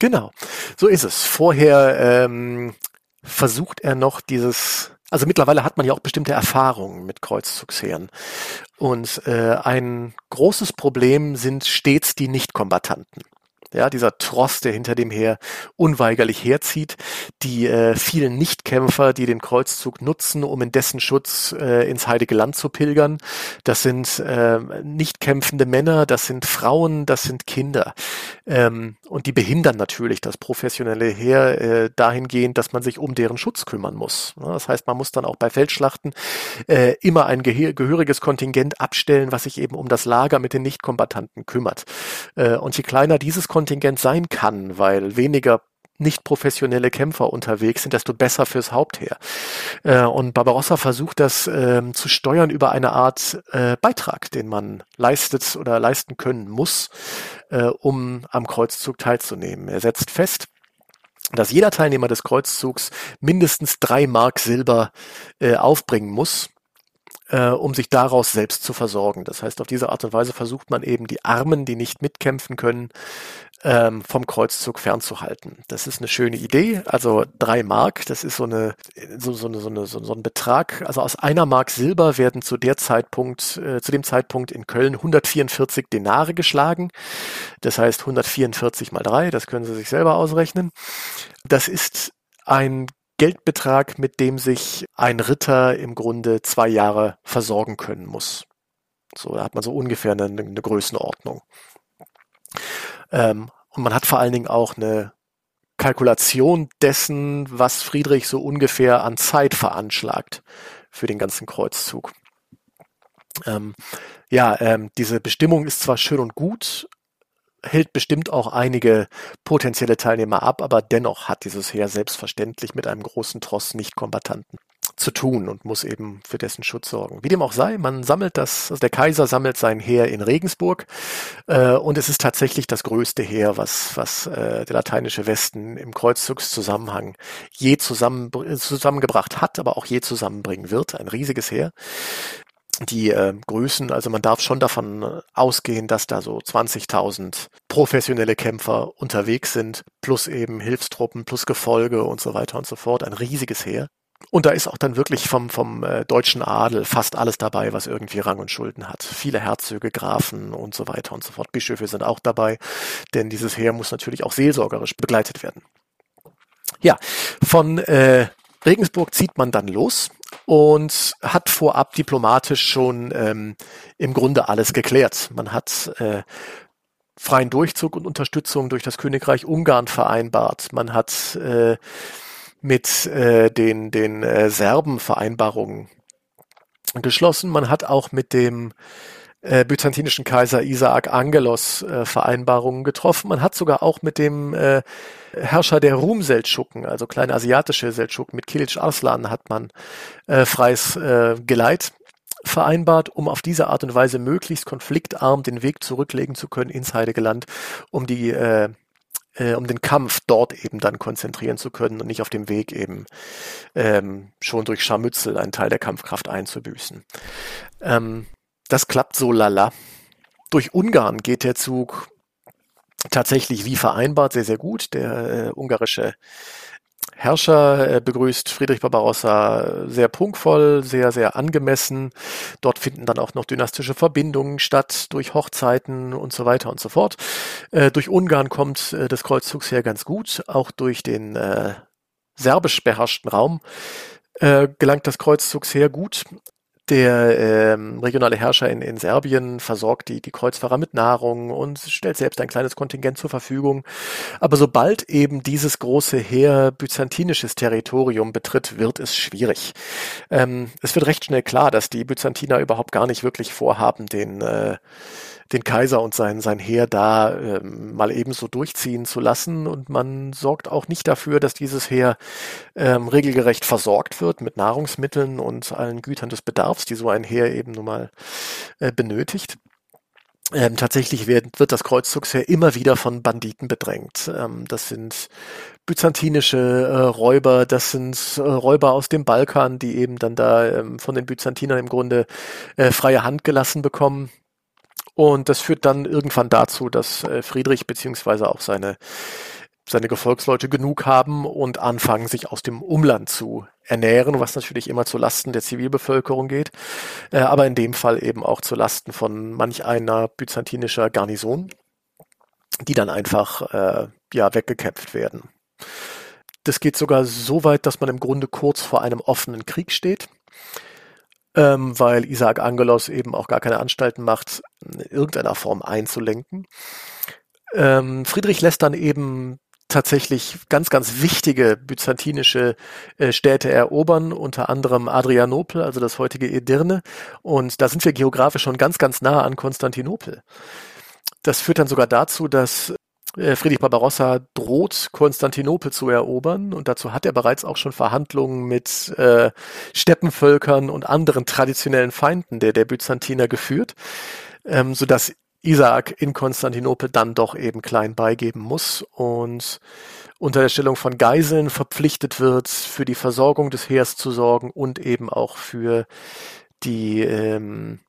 Genau, so ist es. Vorher ähm, versucht er noch dieses... Also mittlerweile hat man ja auch bestimmte Erfahrungen mit Kreuzzugsheeren. Und äh, ein großes Problem sind stets die Nichtkombattanten. Ja, dieser Tross, der hinter dem Heer unweigerlich herzieht, die äh, vielen Nichtkämpfer, die den Kreuzzug nutzen, um in dessen Schutz äh, ins Heilige Land zu pilgern. Das sind äh, nicht kämpfende Männer, das sind Frauen, das sind Kinder. Ähm, und die behindern natürlich das professionelle Heer äh, dahingehend, dass man sich um deren Schutz kümmern muss. Ja, das heißt, man muss dann auch bei Feldschlachten äh, immer ein gehö- gehöriges Kontingent abstellen, was sich eben um das Lager mit den Nichtkombattanten kümmert. Äh, und je kleiner dieses Kontingent Kontingent sein kann, weil weniger nicht professionelle Kämpfer unterwegs sind, desto besser fürs Hauptheer. Äh, und Barbarossa versucht das ähm, zu steuern über eine Art äh, Beitrag, den man leistet oder leisten können muss, äh, um am Kreuzzug teilzunehmen. Er setzt fest, dass jeder Teilnehmer des Kreuzzugs mindestens drei Mark Silber äh, aufbringen muss, um sich daraus selbst zu versorgen. Das heißt, auf diese Art und Weise versucht man eben, die Armen, die nicht mitkämpfen können, vom Kreuzzug fernzuhalten. Das ist eine schöne Idee. Also drei Mark, das ist so eine, so, so, eine, so, eine, so ein Betrag. Also aus einer Mark Silber werden zu der Zeitpunkt, äh, zu dem Zeitpunkt in Köln hundertvierundvierzig Denare geschlagen. Das heißt hundertvierundvierzig mal drei, das können Sie sich selber ausrechnen. Das ist ein Geldbetrag, mit dem sich ein Ritter im Grunde zwei Jahre versorgen können muss. So, da hat man so ungefähr eine, eine Größenordnung. Ähm, und man hat vor allen Dingen auch eine Kalkulation dessen, was Friedrich so ungefähr an Zeit veranschlagt für den ganzen Kreuzzug. Ähm, ja, ähm, diese Bestimmung ist zwar schön und gut, hält bestimmt auch einige potenzielle Teilnehmer ab, aber dennoch hat dieses Heer selbstverständlich mit einem großen Tross Nichtkombattanten zu tun und muss eben für dessen Schutz sorgen. Wie dem auch sei, man sammelt das, also der Kaiser sammelt sein Heer in Regensburg äh, und es ist tatsächlich das größte Heer, was, was äh, der lateinische Westen im Kreuzzugszusammenhang je zusammen, zusammengebracht hat, aber auch je zusammenbringen wird. Ein riesiges Heer. Die äh, Größen, also man darf schon davon ausgehen, dass da so zwanzigtausend professionelle Kämpfer unterwegs sind, plus eben Hilfstruppen, plus Gefolge und so weiter und so fort. Ein riesiges Heer. Und da ist auch dann wirklich vom, vom äh, deutschen Adel fast alles dabei, was irgendwie Rang und Schulden hat. Viele Herzöge, Grafen und so weiter und so fort. Bischöfe sind auch dabei, denn dieses Heer muss natürlich auch seelsorgerisch begleitet werden. Ja, von äh, Regensburg zieht man dann los und hat vorab diplomatisch schon ähm, im Grunde alles geklärt. Man hat äh, freien Durchzug und Unterstützung durch das Königreich Ungarn vereinbart. Man hat äh, mit äh, den, den äh, Serben Vereinbarungen geschlossen. Man hat auch mit dem äh, byzantinischen Kaiser Isaak Angelos äh, Vereinbarungen getroffen. Man hat sogar auch mit dem äh, Herrscher der Rum-Seldschuken, also kleine asiatische Seldschuken, mit Kılıç Arslan hat man äh, freies äh, Geleit vereinbart, um auf diese Art und Weise möglichst konfliktarm den Weg zurücklegen zu können ins Heilige Land, um die äh, äh, um den Kampf dort eben dann konzentrieren zu können und nicht auf dem Weg eben ähm, schon durch Scharmützel einen Teil der Kampfkraft einzubüßen. Ähm, das klappt so lala. Durch Ungarn geht der Zug tatsächlich wie vereinbart sehr, sehr gut. Der äh, ungarische Herrscher begrüßt Friedrich Barbarossa sehr prunkvoll, sehr, sehr angemessen. Dort finden dann auch noch dynastische Verbindungen statt durch Hochzeiten und so weiter und so fort. Äh, durch Ungarn kommt äh, des Kreuzzugs her ganz gut, auch durch den äh, serbisch beherrschten Raum äh, gelangt das Kreuzzugs her gut. Der ähm, regionale Herrscher in, in Serbien versorgt die, die Kreuzfahrer mit Nahrung und stellt selbst ein kleines Kontingent zur Verfügung. Aber sobald eben dieses große Heer byzantinisches Territorium betritt, wird es schwierig. Ähm, es wird recht schnell klar, dass die Byzantiner überhaupt gar nicht wirklich vorhaben, den äh, den Kaiser und sein sein Heer da ähm, mal ebenso durchziehen zu lassen. Und man sorgt auch nicht dafür, dass dieses Heer ähm, regelgerecht versorgt wird mit Nahrungsmitteln und allen Gütern des Bedarfs, die so ein Heer eben nun mal äh, benötigt. Ähm, tatsächlich wird, wird das Kreuzzugsheer immer wieder von Banditen bedrängt. Ähm, das sind byzantinische äh, Räuber, das sind äh, Räuber aus dem Balkan, die eben dann da ähm, von den Byzantinern im Grunde äh, freie Hand gelassen bekommen. Und das führt dann irgendwann dazu, dass Friedrich beziehungsweise auch seine, seine Gefolgsleute genug haben und anfangen, sich aus dem Umland zu ernähren, was natürlich immer zu Lasten der Zivilbevölkerung geht, aber in dem Fall eben auch zu Lasten von manch einer byzantinischer Garnison, die dann einfach äh, ja, weggekämpft werden. Das geht sogar so weit, dass man im Grunde kurz vor einem offenen Krieg steht. Ähm, weil Isaak Angelos eben auch gar keine Anstalten macht, in irgendeiner Form einzulenken. Ähm, Friedrich lässt dann eben tatsächlich ganz, ganz wichtige byzantinische äh, Städte erobern, unter anderem Adrianopel, also das heutige Edirne. Und da sind wir geografisch schon ganz, ganz nah an Konstantinopel. Das führt dann sogar dazu, dass Friedrich Barbarossa droht, Konstantinopel zu erobern, und dazu hat er bereits auch schon Verhandlungen mit äh, Steppenvölkern und anderen traditionellen Feinden der, der Byzantiner geführt, ähm, sodass Isaak in Konstantinopel dann doch eben klein beigeben muss und unter der Stellung von Geiseln verpflichtet wird, für die Versorgung des Heers zu sorgen und eben auch für die, ähm,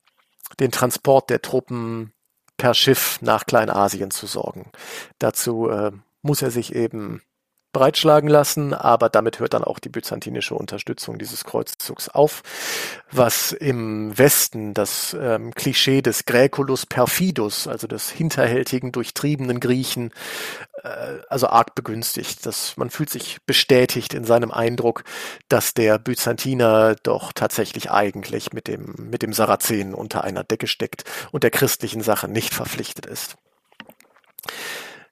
den Transport der Truppen per Schiff nach Kleinasien zu sorgen. Dazu äh, muss er sich eben breitschlagen lassen, aber damit hört dann auch die byzantinische Unterstützung dieses Kreuzzugs auf, was im Westen das ähm, Klischee des Graeculus perfidus, also des hinterhältigen, durchtriebenen Griechen, äh, also arg begünstigt. Das, man fühlt sich bestätigt in seinem Eindruck, dass der Byzantiner doch tatsächlich eigentlich mit dem, mit dem Sarazenen unter einer Decke steckt und der christlichen Sache nicht verpflichtet ist.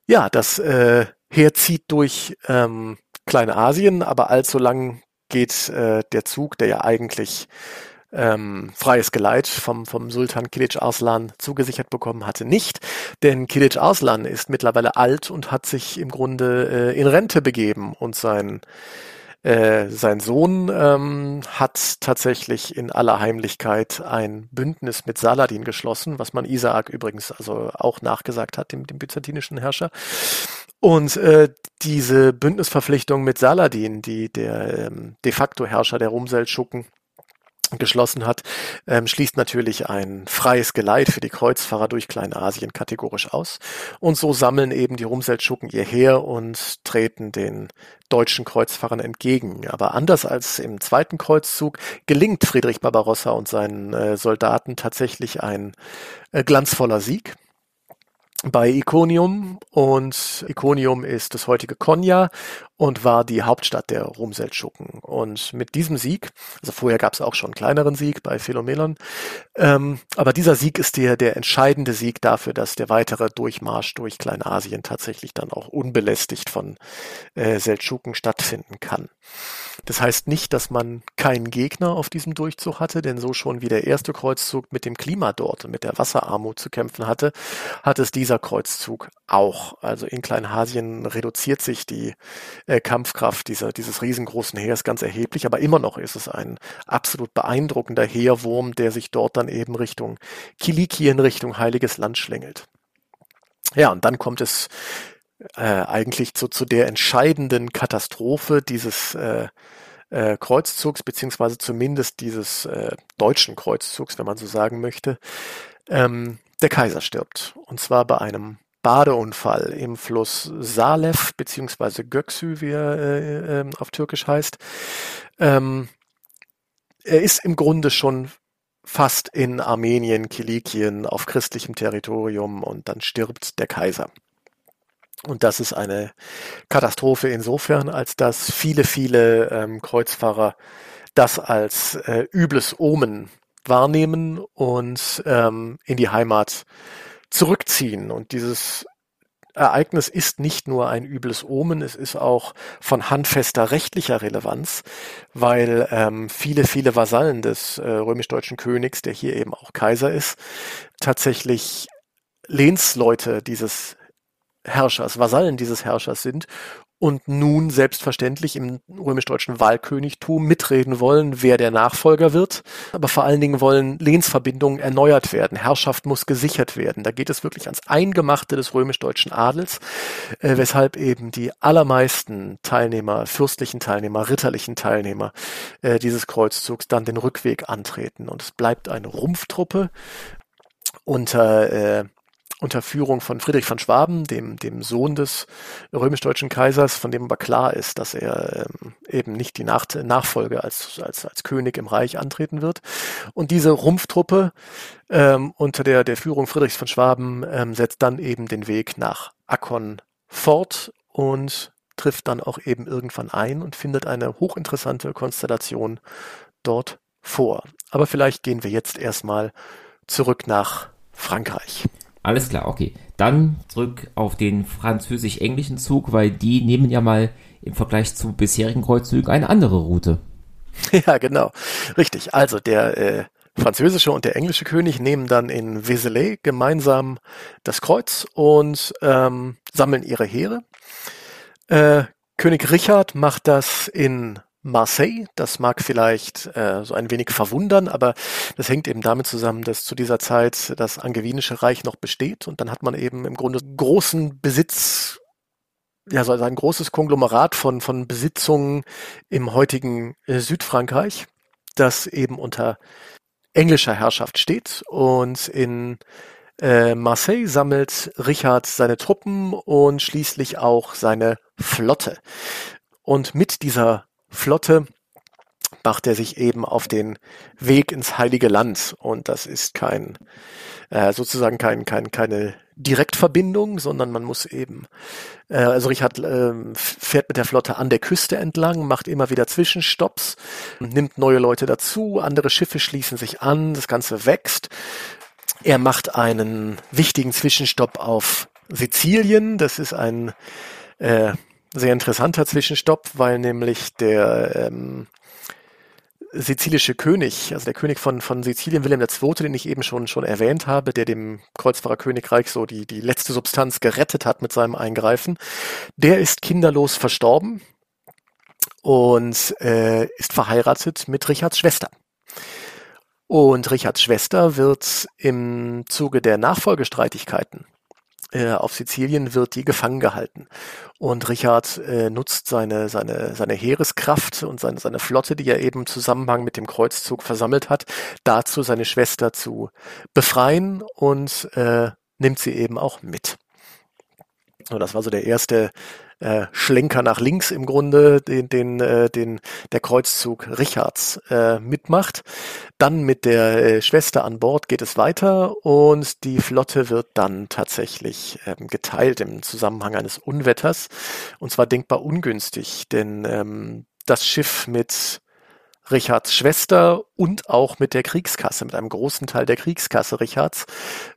Ja, das äh, Heer zieht durch ähm, Kleinasien, aber allzu lang geht äh, der Zug, der ja eigentlich ähm, freies Geleit vom, vom Sultan Kılıç Arslan zugesichert bekommen hatte, nicht. Denn Kılıç Arslan ist mittlerweile alt und hat sich im Grunde äh, in Rente begeben. Und sein, äh, sein Sohn ähm, hat tatsächlich in aller Heimlichkeit ein Bündnis mit Saladin geschlossen, was man Isaak übrigens also auch nachgesagt hat, dem, dem byzantinischen Herrscher. Und äh, diese Bündnisverpflichtung mit Saladin, die der ähm, de facto Herrscher der Rumselschuppen geschlossen hat, ähm, schließt natürlich ein freies Geleit für die Kreuzfahrer durch Kleinasien kategorisch aus. Und so sammeln eben die Rumselschuppen ihr Heer und treten den deutschen Kreuzfahrern entgegen. Aber anders als im zweiten Kreuzzug gelingt Friedrich Barbarossa und seinen äh, Soldaten tatsächlich ein äh, glanzvoller Sieg bei Iconium, und Iconium ist das heutige Konya und war die Hauptstadt der Rumselschuppen. Und mit diesem Sieg, also vorher gab es auch schon einen kleineren Sieg bei Philomelon, ähm, aber dieser Sieg ist der, der entscheidende Sieg dafür, dass der weitere Durchmarsch durch Kleinasien tatsächlich dann auch unbelästigt von äh, Seldschuken stattfinden kann. Das heißt nicht, dass man keinen Gegner auf diesem Durchzug hatte, denn so schon wie der erste Kreuzzug mit dem Klima dort und mit der Wasserarmut zu kämpfen hatte, hat es dieser Kreuzzug auch. Also in Kleinasien reduziert sich die äh, Kampfkraft dieser, dieses riesengroßen Heers ganz erheblich, aber immer noch ist es ein absolut beeindruckender Heerwurm, der sich dort dann eben Richtung Kilikien, Richtung Heiliges Land schlängelt. Ja, und dann kommt es Äh, eigentlich zu, zu der entscheidenden Katastrophe dieses äh, äh, Kreuzzugs, beziehungsweise zumindest dieses äh, deutschen Kreuzzugs, wenn man so sagen möchte. Ähm, der Kaiser stirbt, und zwar bei einem Badeunfall im Fluss Salev bzw. Göksü, wie er äh, äh, auf Türkisch heißt. Ähm, er ist im Grunde schon fast in Armenien, Kilikien, auf christlichem Territorium, und dann stirbt der Kaiser. Und das ist eine Katastrophe insofern, als dass viele, viele ähm, Kreuzfahrer das als äh, übles Omen wahrnehmen und ähm, in die Heimat zurückziehen. Und dieses Ereignis ist nicht nur ein übles Omen, es ist auch von handfester rechtlicher Relevanz, weil ähm, viele, viele Vasallen des äh, römisch-deutschen Königs, der hier eben auch Kaiser ist, tatsächlich Lehnsleute dieses Herrschers, Vasallen dieses Herrschers sind und nun selbstverständlich im römisch-deutschen Wahlkönigtum mitreden wollen, wer der Nachfolger wird. Aber vor allen Dingen wollen Lehnsverbindungen erneuert werden. Herrschaft muss gesichert werden. Da geht es wirklich ans Eingemachte des römisch-deutschen Adels, äh, weshalb eben die allermeisten Teilnehmer, fürstlichen Teilnehmer, ritterlichen Teilnehmer äh, dieses Kreuzzugs dann den Rückweg antreten. Und es bleibt eine Rumpftruppe unter äh, unter Führung von Friedrich von Schwaben, dem dem Sohn des römisch-deutschen Kaisers, von dem aber klar ist, dass er ähm, eben nicht die Nach- Nachfolge als als als König im Reich antreten wird. Und diese Rumpftruppe ähm, unter der der Führung Friedrichs von Schwaben ähm, setzt dann eben den Weg nach Akkon fort und trifft dann auch eben irgendwann ein und findet eine hochinteressante Konstellation dort vor. Aber vielleicht gehen wir jetzt erstmal zurück nach Frankreich. Alles klar, okay. Dann zurück auf den französisch-englischen Zug, weil die nehmen ja mal im Vergleich zu bisherigen Kreuzzügen eine andere Route. Ja, genau. Richtig. Also der äh, französische und der englische König nehmen dann in Vézelay gemeinsam das Kreuz und ähm, sammeln ihre Heere. Äh, König Richard macht das in Marseille. Das mag vielleicht äh, so ein wenig verwundern, aber das hängt eben damit zusammen, dass zu dieser Zeit das angevinische Reich noch besteht, und dann hat man eben im Grunde großen Besitz, ja, so also ein großes Konglomerat von von Besitzungen im heutigen äh, Südfrankreich, das eben unter englischer Herrschaft steht, und in äh, Marseille sammelt Richard seine Truppen und schließlich auch seine Flotte. Und mit dieser Flotte macht er sich eben auf den Weg ins Heilige Land, und das ist kein äh, sozusagen kein kein keine Direktverbindung, sondern man muss eben äh, also Richard äh, fährt mit der Flotte an der Küste entlang, macht immer wieder Zwischenstopps, nimmt neue Leute dazu, andere Schiffe schließen sich an, das Ganze wächst. Er macht einen wichtigen Zwischenstopp auf Sizilien. Das ist ein äh, sehr interessanter Zwischenstopp, weil nämlich der ähm, sizilische König, also der König von von Sizilien, Wilhelm der Zweite, den ich eben schon schon erwähnt habe, der dem Kreuzfahrerkönigreich so die die letzte Substanz gerettet hat mit seinem Eingreifen, der ist kinderlos verstorben und äh, ist verheiratet mit Richards Schwester. Und Richards Schwester wird im Zuge der Nachfolgestreitigkeiten auf Sizilien wird die gefangen gehalten, und Richard äh, nutzt seine seine seine Heereskraft und seine seine Flotte, die er eben im Zusammenhang mit dem Kreuzzug versammelt hat, dazu seine Schwester zu befreien, und äh, nimmt sie eben auch mit. So, das war so der erste äh, Schlenker nach links im Grunde, den den äh, den der Kreuzzug Richards äh, mitmacht. Dann mit der äh, Schwester an Bord geht es weiter, und die Flotte wird dann tatsächlich ähm, geteilt im Zusammenhang eines Unwetters, und zwar denkbar ungünstig, denn ähm, das Schiff mit Richards Schwester und auch mit der Kriegskasse, mit einem großen Teil der Kriegskasse Richards,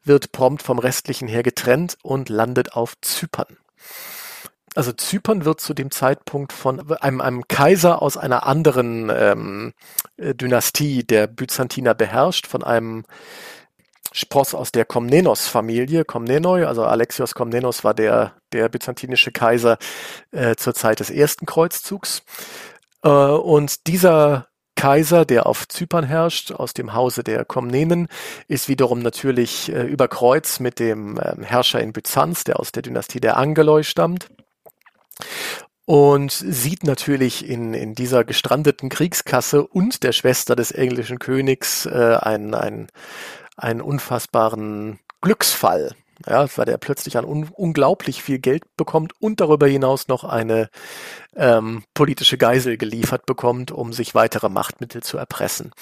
wird prompt vom restlichen Heer getrennt und landet auf Zypern. Also Zypern wird zu dem Zeitpunkt von einem, einem Kaiser aus einer anderen ähm, Dynastie der Byzantiner beherrscht, von einem Spross aus der Komnenos-Familie, Komnenoi, also Alexios Komnenos war der, der byzantinische Kaiser äh, zur Zeit des ersten Kreuzzugs. Äh, und dieser Kaiser, der auf Zypern herrscht, aus dem Hause der Komnenen, ist wiederum natürlich äh, über Kreuz mit dem äh, Herrscher in Byzanz, der aus der Dynastie der Angeloi stammt, und sieht natürlich in in dieser gestrandeten Kriegskasse und der Schwester des englischen Königs äh, einen, einen, einen unfassbaren Glücksfall. ja, weil er plötzlich an un unglaublich viel Geld bekommt und darüber hinaus noch eine ähm, politische Geisel geliefert bekommt, um sich weitere Machtmittel zu erpressen.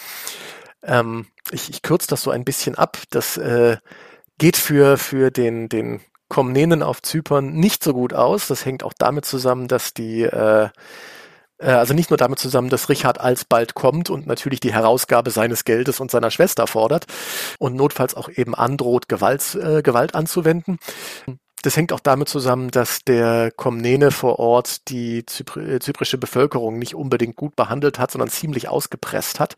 Ähm, ich ich kürze das so ein bisschen ab. Das äh, geht für, für den, den Komnenen auf Zypern nicht so gut aus. Das hängt auch damit zusammen, dass die... Äh, Also nicht nur damit zusammen, dass Richard alsbald kommt und natürlich die Herausgabe seines Geldes und seiner Schwester fordert und notfalls auch eben androht, Gewalt, äh, Gewalt anzuwenden. Das hängt auch damit zusammen, dass der Komnene vor Ort die Zypr- äh, zyprische Bevölkerung nicht unbedingt gut behandelt hat, sondern ziemlich ausgepresst hat,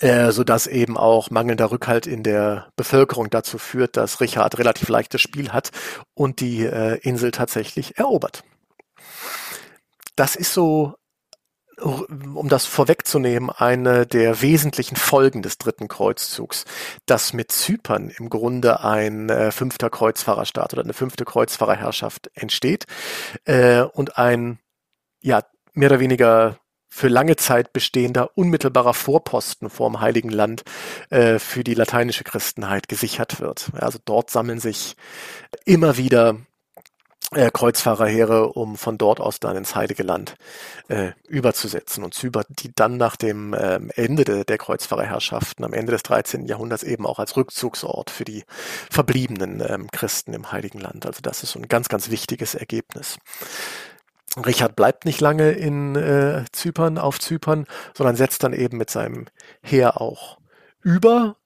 äh, sodass eben auch mangelnder Rückhalt in der Bevölkerung dazu führt, dass Richard relativ leichtes Spiel hat und die äh, Insel tatsächlich erobert. Das ist so, um das vorwegzunehmen, eine der wesentlichen Folgen des dritten Kreuzzugs, dass mit Zypern im Grunde ein äh, fünfter Kreuzfahrerstaat oder eine fünfte Kreuzfahrerherrschaft entsteht äh, und ein ja mehr oder weniger für lange Zeit bestehender unmittelbarer Vorposten vorm Heiligen Land äh, für die lateinische Christenheit gesichert wird. Also dort sammeln sich immer wieder Äh, Kreuzfahrerheere, um von dort aus dann ins Heilige Land äh, überzusetzen. Und Zypern, die dann nach dem äh, Ende de, der Kreuzfahrerherrschaften am Ende des dreizehnten Jahrhunderts eben auch als Rückzugsort für die verbliebenen ähm, Christen im Heiligen Land. Also das ist so ein ganz, ganz wichtiges Ergebnis. Richard bleibt nicht lange in äh, Zypern, auf Zypern, sondern setzt dann eben mit seinem Heer auch über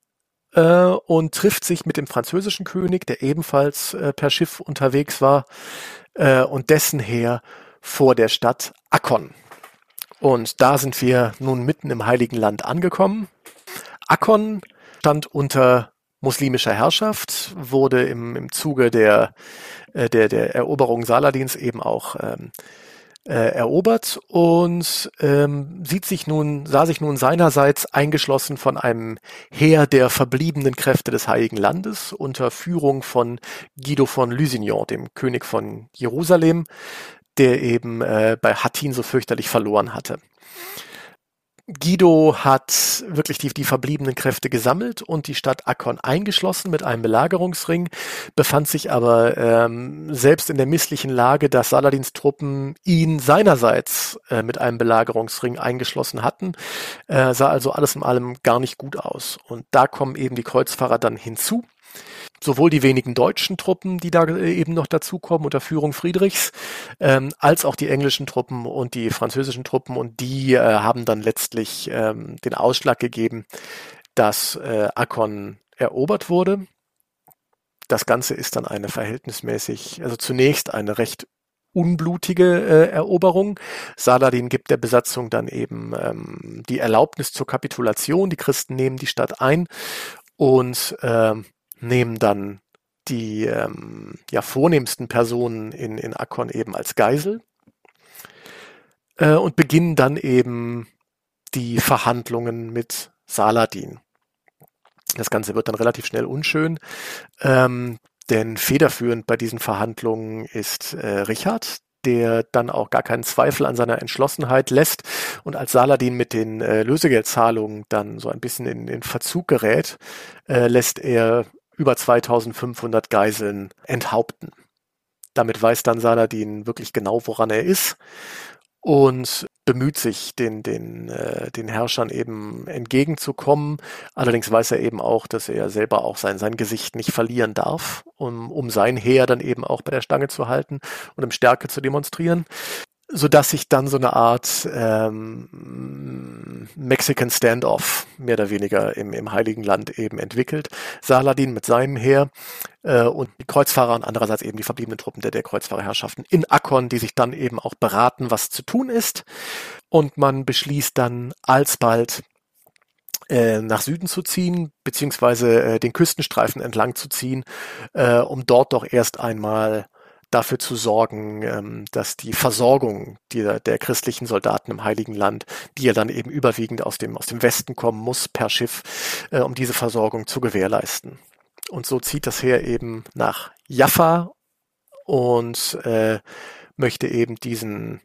und trifft sich mit dem französischen König, der ebenfalls äh, per Schiff unterwegs war, äh, und dessen Heer vor der Stadt Akkon. Und da sind wir nun mitten im Heiligen Land angekommen. Akkon stand unter muslimischer Herrschaft, wurde im, im Zuge der, äh, der, der Eroberung Saladins eben auch ähm, Äh, erobert und ähm, sieht sich nun, sah sich nun seinerseits eingeschlossen von einem Heer der verbliebenen Kräfte des Heiligen Landes unter Führung von Guido von Lusignan, dem König von Jerusalem, der eben äh, bei Hattin so fürchterlich verloren hatte. Guido hat wirklich die, die verbliebenen Kräfte gesammelt und die Stadt Akkon eingeschlossen mit einem Belagerungsring, befand sich aber ähm, selbst in der misslichen Lage, dass Saladins Truppen ihn seinerseits äh, mit einem Belagerungsring eingeschlossen hatten, äh, sah also alles in allem gar nicht gut aus. Und da kommen eben die Kreuzfahrer dann hinzu. Sowohl die wenigen deutschen Truppen, die da eben noch dazukommen unter Führung Friedrichs, ähm, als auch die englischen Truppen und die französischen Truppen. Und die äh, haben dann letztlich ähm, den Ausschlag gegeben, dass äh, Akkon erobert wurde. Das Ganze ist dann eine verhältnismäßig, also zunächst eine recht unblutige äh, Eroberung. Saladin gibt der Besatzung dann eben ähm, die Erlaubnis zur Kapitulation. Die Christen nehmen die Stadt ein und äh, nehmen dann die ähm, ja, vornehmsten Personen in, in Akkon eben als Geisel äh, und beginnen dann eben die Verhandlungen mit Saladin. Das Ganze wird dann relativ schnell unschön, ähm, denn federführend bei diesen Verhandlungen ist äh, Richard, der dann auch gar keinen Zweifel an seiner Entschlossenheit lässt. Und als Saladin mit den äh, Lösegeldzahlungen dann so ein bisschen in, in Verzug gerät, äh, lässt er über zweitausendfünfhundert Geiseln enthaupten. Damit weiß dann Saladin wirklich genau, woran er ist und bemüht sich, den, den, äh, den Herrschern eben entgegenzukommen. Allerdings weiß er eben auch, dass er selber auch sein, sein Gesicht nicht verlieren darf, um, um sein Heer dann eben auch bei der Stange zu halten und um Stärke zu demonstrieren, sodass sich dann so eine Art ähm, Mexican Standoff mehr oder weniger im, im Heiligen Land eben entwickelt. Saladin mit seinem Heer äh, und die Kreuzfahrer und andererseits eben die verbliebenen Truppen der, der Kreuzfahrerherrschaften in Akkon, die sich dann eben auch beraten, was zu tun ist. Und man beschließt dann alsbald äh, nach Süden zu ziehen, beziehungsweise äh, den Küstenstreifen entlang zu ziehen, äh, um dort doch erst einmal dafür zu sorgen, dass die Versorgung der, der christlichen Soldaten im Heiligen Land, die ja dann eben überwiegend aus dem, aus dem Westen kommen muss per Schiff, um diese Versorgung zu gewährleisten. Und so zieht das Heer eben nach Jaffa und äh, möchte eben diesen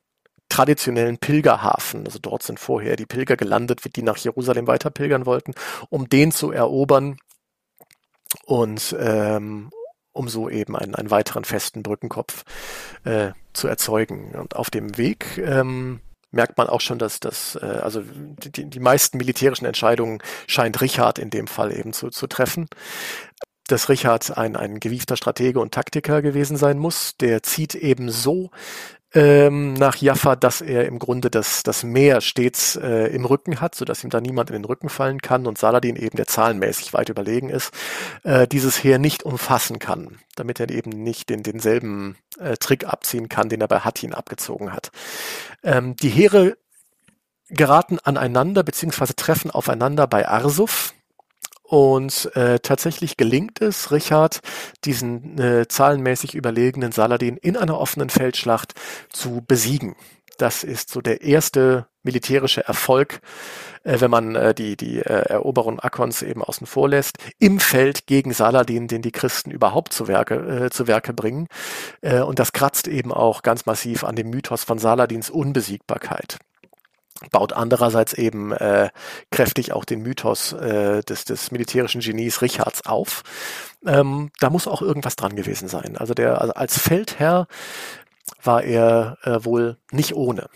traditionellen Pilgerhafen, also dort sind vorher die Pilger gelandet, die nach Jerusalem weiter pilgern wollten, um den zu erobern und ähm, um so eben einen, einen weiteren festen Brückenkopf äh, zu erzeugen. Und auf dem Weg ähm, merkt man auch schon, dass das, äh, also die, die meisten militärischen Entscheidungen scheint Richard in dem Fall eben zu, zu treffen. Dass Richard ein, ein gewiefter Stratege und Taktiker gewesen sein muss, der zieht eben so ähm, nach Jaffa, dass er im Grunde das, das Meer stets äh, im Rücken hat, sodass ihm da niemand in den Rücken fallen kann und Saladin eben, der zahlenmäßig weit überlegen ist, äh, dieses Heer nicht umfassen kann, damit er eben nicht den, denselben äh, Trick abziehen kann, den er bei Hattin abgezogen hat. Ähm, die Heere geraten aneinander bzw. treffen aufeinander bei Arsuf. Und äh, tatsächlich gelingt es Richard, diesen äh, zahlenmäßig überlegenen Saladin in einer offenen Feldschlacht zu besiegen. Das ist so der erste militärische Erfolg, äh, wenn man äh, die, die äh, Eroberung Akkons eben außen vor lässt, im Feld gegen Saladin, den die Christen überhaupt zu Werke, äh, zu Werke bringen. Äh, und das kratzt eben auch ganz massiv an dem Mythos von Saladins Unbesiegbarkeit. Baut andererseits eben äh, kräftig auch den Mythos äh, des, des militärischen Genies Richards auf. Ähm, da muss auch irgendwas dran gewesen sein. Also, der, also als Feldherr war er äh, wohl nicht ohne.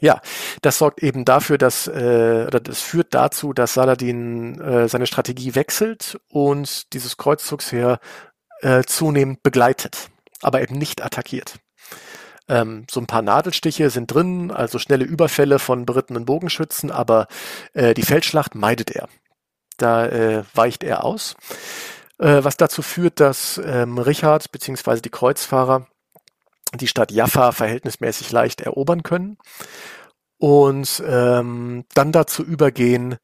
Ja, das sorgt eben dafür, dass äh, oder das führt dazu, dass Saladin äh, seine Strategie wechselt und dieses Kreuzzugsheer äh, zunehmend begleitet, aber eben nicht attackiert. Ähm, so ein paar Nadelstiche sind drin, also schnelle Überfälle von berittenen Bogenschützen, aber äh, die Feldschlacht meidet er. Da äh, weicht er aus, äh, was dazu führt, dass ähm, Richard bzw. die Kreuzfahrer die Stadt Jaffa verhältnismäßig leicht erobern können und ähm, dann dazu übergehen,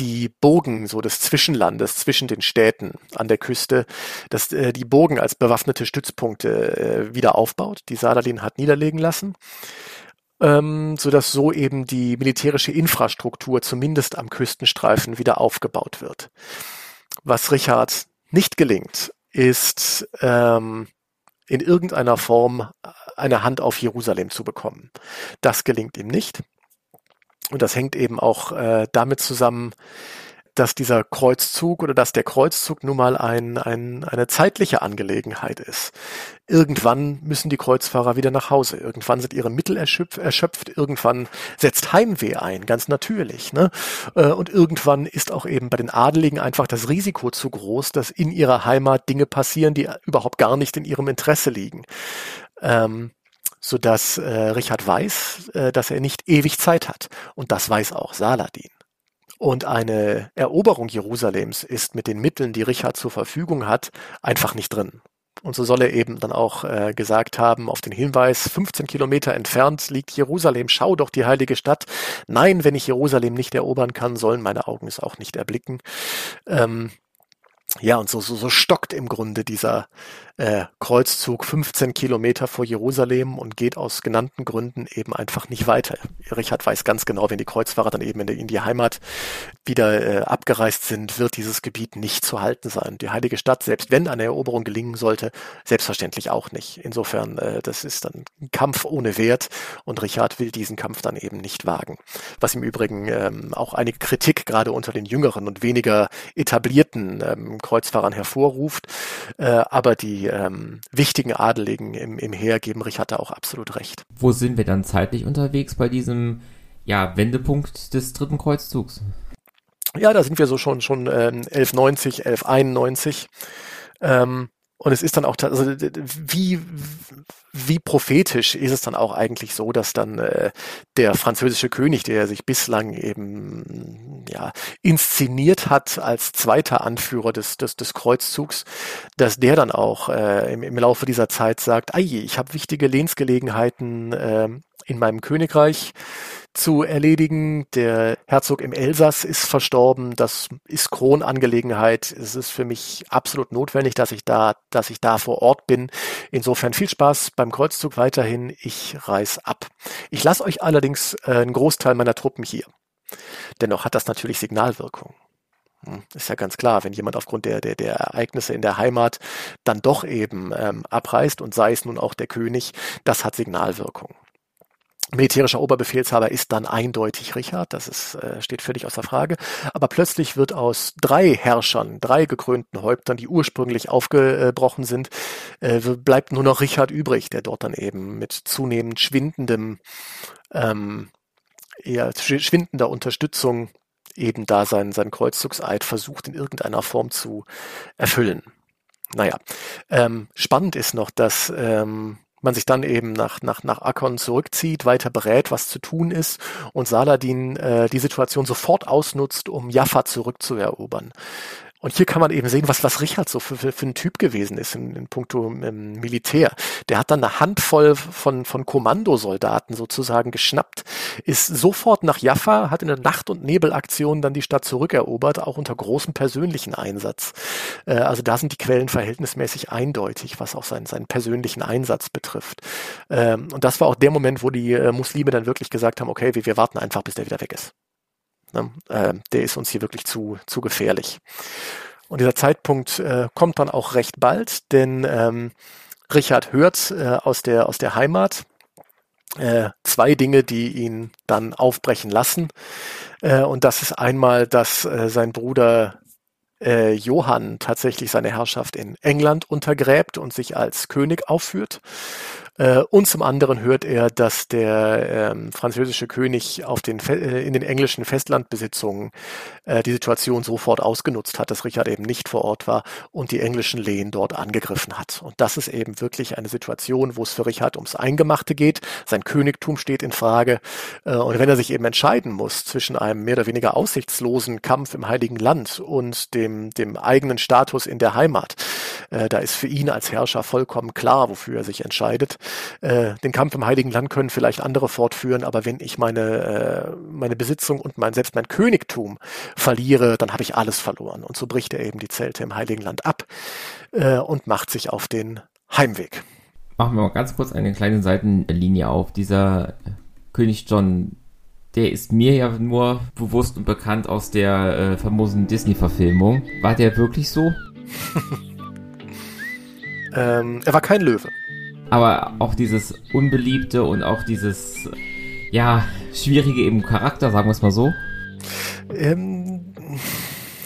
die Burgen so des Zwischenlandes zwischen den Städten an der Küste, dass äh, die Burgen als bewaffnete Stützpunkte äh, wieder aufbaut, die Saladin hat niederlegen lassen, ähm, sodass so eben die militärische Infrastruktur zumindest am Küstenstreifen wieder aufgebaut wird. Was Richard nicht gelingt, ist ähm, in irgendeiner Form eine Hand auf Jerusalem zu bekommen. Das gelingt ihm nicht. Und das hängt eben auch äh, damit zusammen, dass dieser Kreuzzug oder dass der Kreuzzug nun mal ein, ein, eine zeitliche Angelegenheit ist. Irgendwann müssen die Kreuzfahrer wieder nach Hause. Irgendwann sind ihre Mittel erschöpft. erschöpft. Irgendwann setzt Heimweh ein, ganz natürlich, ne? Und irgendwann ist auch eben bei den Adeligen einfach das Risiko zu groß, dass in ihrer Heimat Dinge passieren, die überhaupt gar nicht in ihrem Interesse liegen. Ähm, sodass äh, Richard weiß, äh, dass er nicht ewig Zeit hat. Und das weiß auch Saladin. Und eine Eroberung Jerusalems ist mit den Mitteln, die Richard zur Verfügung hat, einfach nicht drin. Und so soll er eben dann auch äh, gesagt haben, auf den Hinweis, fünfzehn Kilometer entfernt liegt Jerusalem, schau doch die heilige Stadt. Nein, wenn ich Jerusalem nicht erobern kann, sollen meine Augen es auch nicht erblicken. Ähm, Ja, und so, so, so stockt im Grunde dieser äh, Kreuzzug fünfzehn Kilometer vor Jerusalem und geht aus genannten Gründen eben einfach nicht weiter. Richard weiß ganz genau, wenn die Kreuzfahrer dann eben in die, in die Heimat wieder äh, abgereist sind, wird dieses Gebiet nicht zu halten sein. Die heilige Stadt, selbst wenn eine Eroberung gelingen sollte, selbstverständlich auch nicht. Insofern, äh, das ist dann ein Kampf ohne Wert und Richard will diesen Kampf dann eben nicht wagen. Was im Übrigen ähm, auch eine Kritik gerade unter den jüngeren und weniger etablierten ähm, Kreuzfahrern hervorruft, äh, aber die ähm, wichtigen Adeligen im, im Heer geben Richard da auch absolut recht. Wo sind wir dann zeitlich unterwegs bei diesem ja, Wendepunkt des dritten Kreuzzugs? Ja, da sind wir so schon schon ähm, elf neunzig, elf einundneunzig. Ähm, und es ist dann auch, also, wie, wie prophetisch ist es dann auch eigentlich so, dass dann äh, der französische König, der sich bislang eben ja inszeniert hat als zweiter Anführer des, des, des Kreuzzugs, dass der dann auch äh, im, im Laufe dieser Zeit sagt, ei, ich habe wichtige Lehnsgelegenheiten äh, in meinem Königreich zu erledigen. Der Herzog im Elsass ist verstorben. Das ist Kronangelegenheit. Es ist für mich absolut notwendig, dass ich da, dass ich da vor Ort bin. Insofern viel Spaß beim Kreuzzug weiterhin. Ich reiß ab. Ich lasse euch allerdings äh, einen Großteil meiner Truppen hier. Dennoch hat das natürlich Signalwirkung. Ist ja ganz klar, wenn jemand aufgrund der, der, der Ereignisse in der Heimat dann doch eben ähm, abreist und sei es nun auch der König, das hat Signalwirkung. militärischer Oberbefehlshaber ist dann eindeutig Richard, das ist, äh, steht völlig außer Frage. Aber plötzlich wird aus drei Herrschern, drei gekrönten Häuptern, die ursprünglich aufgebrochen sind, äh, bleibt nur noch Richard übrig, der dort dann eben mit zunehmend schwindendem, ähm, eher schwindender Unterstützung eben da seinen, seinen Kreuzzugseid versucht in irgendeiner Form zu erfüllen. Naja, ähm, spannend ist noch, dass ähm, man sich dann eben nach, nach, nach Akkon zurückzieht, weiter berät, was zu tun ist, und Saladin äh, die Situation sofort ausnutzt, um Jaffa zurückzuerobern. Und hier kann man eben sehen, was, was Richard so für, für, für ein Typ gewesen ist in, in puncto im Militär. Der hat dann eine Handvoll von, von Kommandosoldaten sozusagen geschnappt, ist sofort nach Jaffa, hat in der Nacht- und Nebelaktion dann die Stadt zurückerobert, auch unter großem persönlichen Einsatz. Äh, also da sind die Quellen verhältnismäßig eindeutig, was auch seinen, seinen persönlichen Einsatz betrifft. Ähm, und das war auch der Moment, wo die äh, Muslime dann wirklich gesagt haben, okay, wir, wir warten einfach, bis der wieder weg ist. Ne, äh, der ist uns hier wirklich zu, zu gefährlich. Und dieser Zeitpunkt äh, kommt dann auch recht bald, denn ähm, Richard hört äh, aus der, aus der Heimat äh, zwei Dinge, die ihn dann aufbrechen lassen. Äh, und das ist einmal, dass äh, sein Bruder äh, Johann tatsächlich seine Herrschaft in England untergräbt und sich als König aufführt. Und zum anderen hört er, dass der ähm, französische König auf den Fe äh, in den englischen Festlandbesitzungen äh, die Situation sofort ausgenutzt hat, dass Richard eben nicht vor Ort war und die englischen Lehen dort angegriffen hat. Und das ist eben wirklich eine Situation, wo es für Richard ums Eingemachte geht. Sein Königtum steht in Frage. Äh, und wenn er sich eben entscheiden muss zwischen einem mehr oder weniger aussichtslosen Kampf im Heiligen Land und dem, dem eigenen Status in der Heimat, äh, da ist für ihn als Herrscher vollkommen klar, wofür er sich entscheidet. Den Kampf im Heiligen Land können vielleicht andere fortführen, aber wenn ich meine, meine Besitzung und mein, selbst mein Königtum verliere, dann habe ich alles verloren. Und so bricht er eben die Zelte im Heiligen Land ab und macht sich auf den Heimweg. Machen wir mal ganz kurz eine kleine Seitenlinie auf. Dieser König John, der ist mir ja nur bewusst und bekannt aus der famosen Disney-Verfilmung. War der wirklich so? ähm, er war kein Löwe. Aber auch dieses Unbeliebte und auch dieses, ja, schwierige eben Charakter, sagen wir es mal so. Ähm,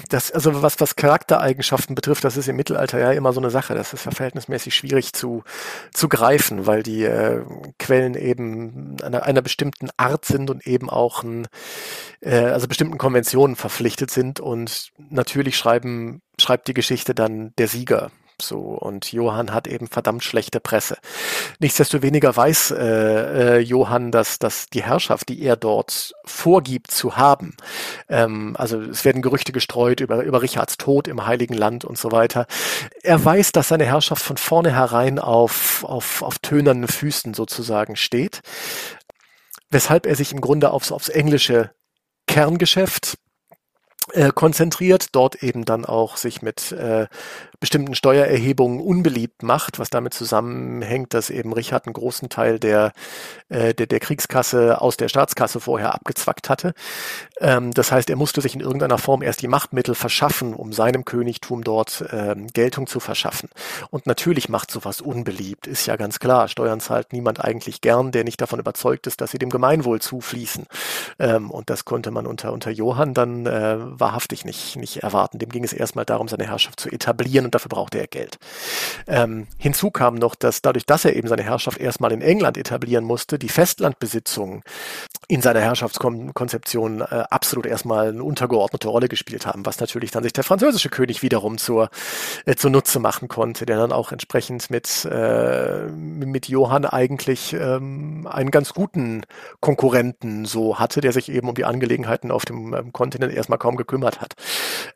das, also was, was Charaktereigenschaften betrifft, das ist im Mittelalter ja immer so eine Sache. Das ist ja verhältnismäßig schwierig zu, zu greifen, weil die äh, Quellen eben einer, einer bestimmten Art sind und eben auch ein, äh, also bestimmten Konventionen verpflichtet sind. Und natürlich schreiben, schreibt die Geschichte dann der Sieger. So, und Johann hat eben verdammt schlechte Presse. Nichtsdestoweniger weiß äh, äh, Johann, dass, dass die Herrschaft, die er dort vorgibt zu haben, ähm, also es werden Gerüchte gestreut über, über Richards Tod im Heiligen Land und so weiter. Er weiß, dass seine Herrschaft von vornherein auf, auf, auf tönernen Füßen sozusagen steht, weshalb er sich im Grunde aufs, aufs englische Kerngeschäft konzentriert, dort eben dann auch sich mit äh, bestimmten Steuererhebungen unbeliebt macht, was damit zusammenhängt, dass eben Richard einen großen Teil der, äh, der, der Kriegskasse aus der Staatskasse vorher abgezwackt hatte. Ähm, das heißt, er musste sich in irgendeiner Form erst die Machtmittel verschaffen, um seinem Königtum dort ähm, Geltung zu verschaffen. Und natürlich macht sowas unbeliebt, ist ja ganz klar. Steuern zahlt niemand eigentlich gern, der nicht davon überzeugt ist, dass sie dem Gemeinwohl zufließen. Ähm, und das konnte man unter, unter Johann dann äh, wahrhaftig nicht, nicht erwarten. Dem ging es erstmal darum, seine Herrschaft zu etablieren, und dafür brauchte er Geld. Ähm, hinzu kam noch, dass dadurch, dass er eben seine Herrschaft erstmal in England etablieren musste, die Festlandbesitzungen in seiner Herrschaftskonzeption äh, absolut erstmal eine untergeordnete Rolle gespielt haben, was natürlich dann sich der französische König wiederum zur, äh, zunutze machen konnte, der dann auch entsprechend mit, äh, mit Johann eigentlich ähm, einen ganz guten Konkurrenten so hatte, der sich eben um die Angelegenheiten auf dem ähm, Kontinent erstmal kaum gekümmert hat.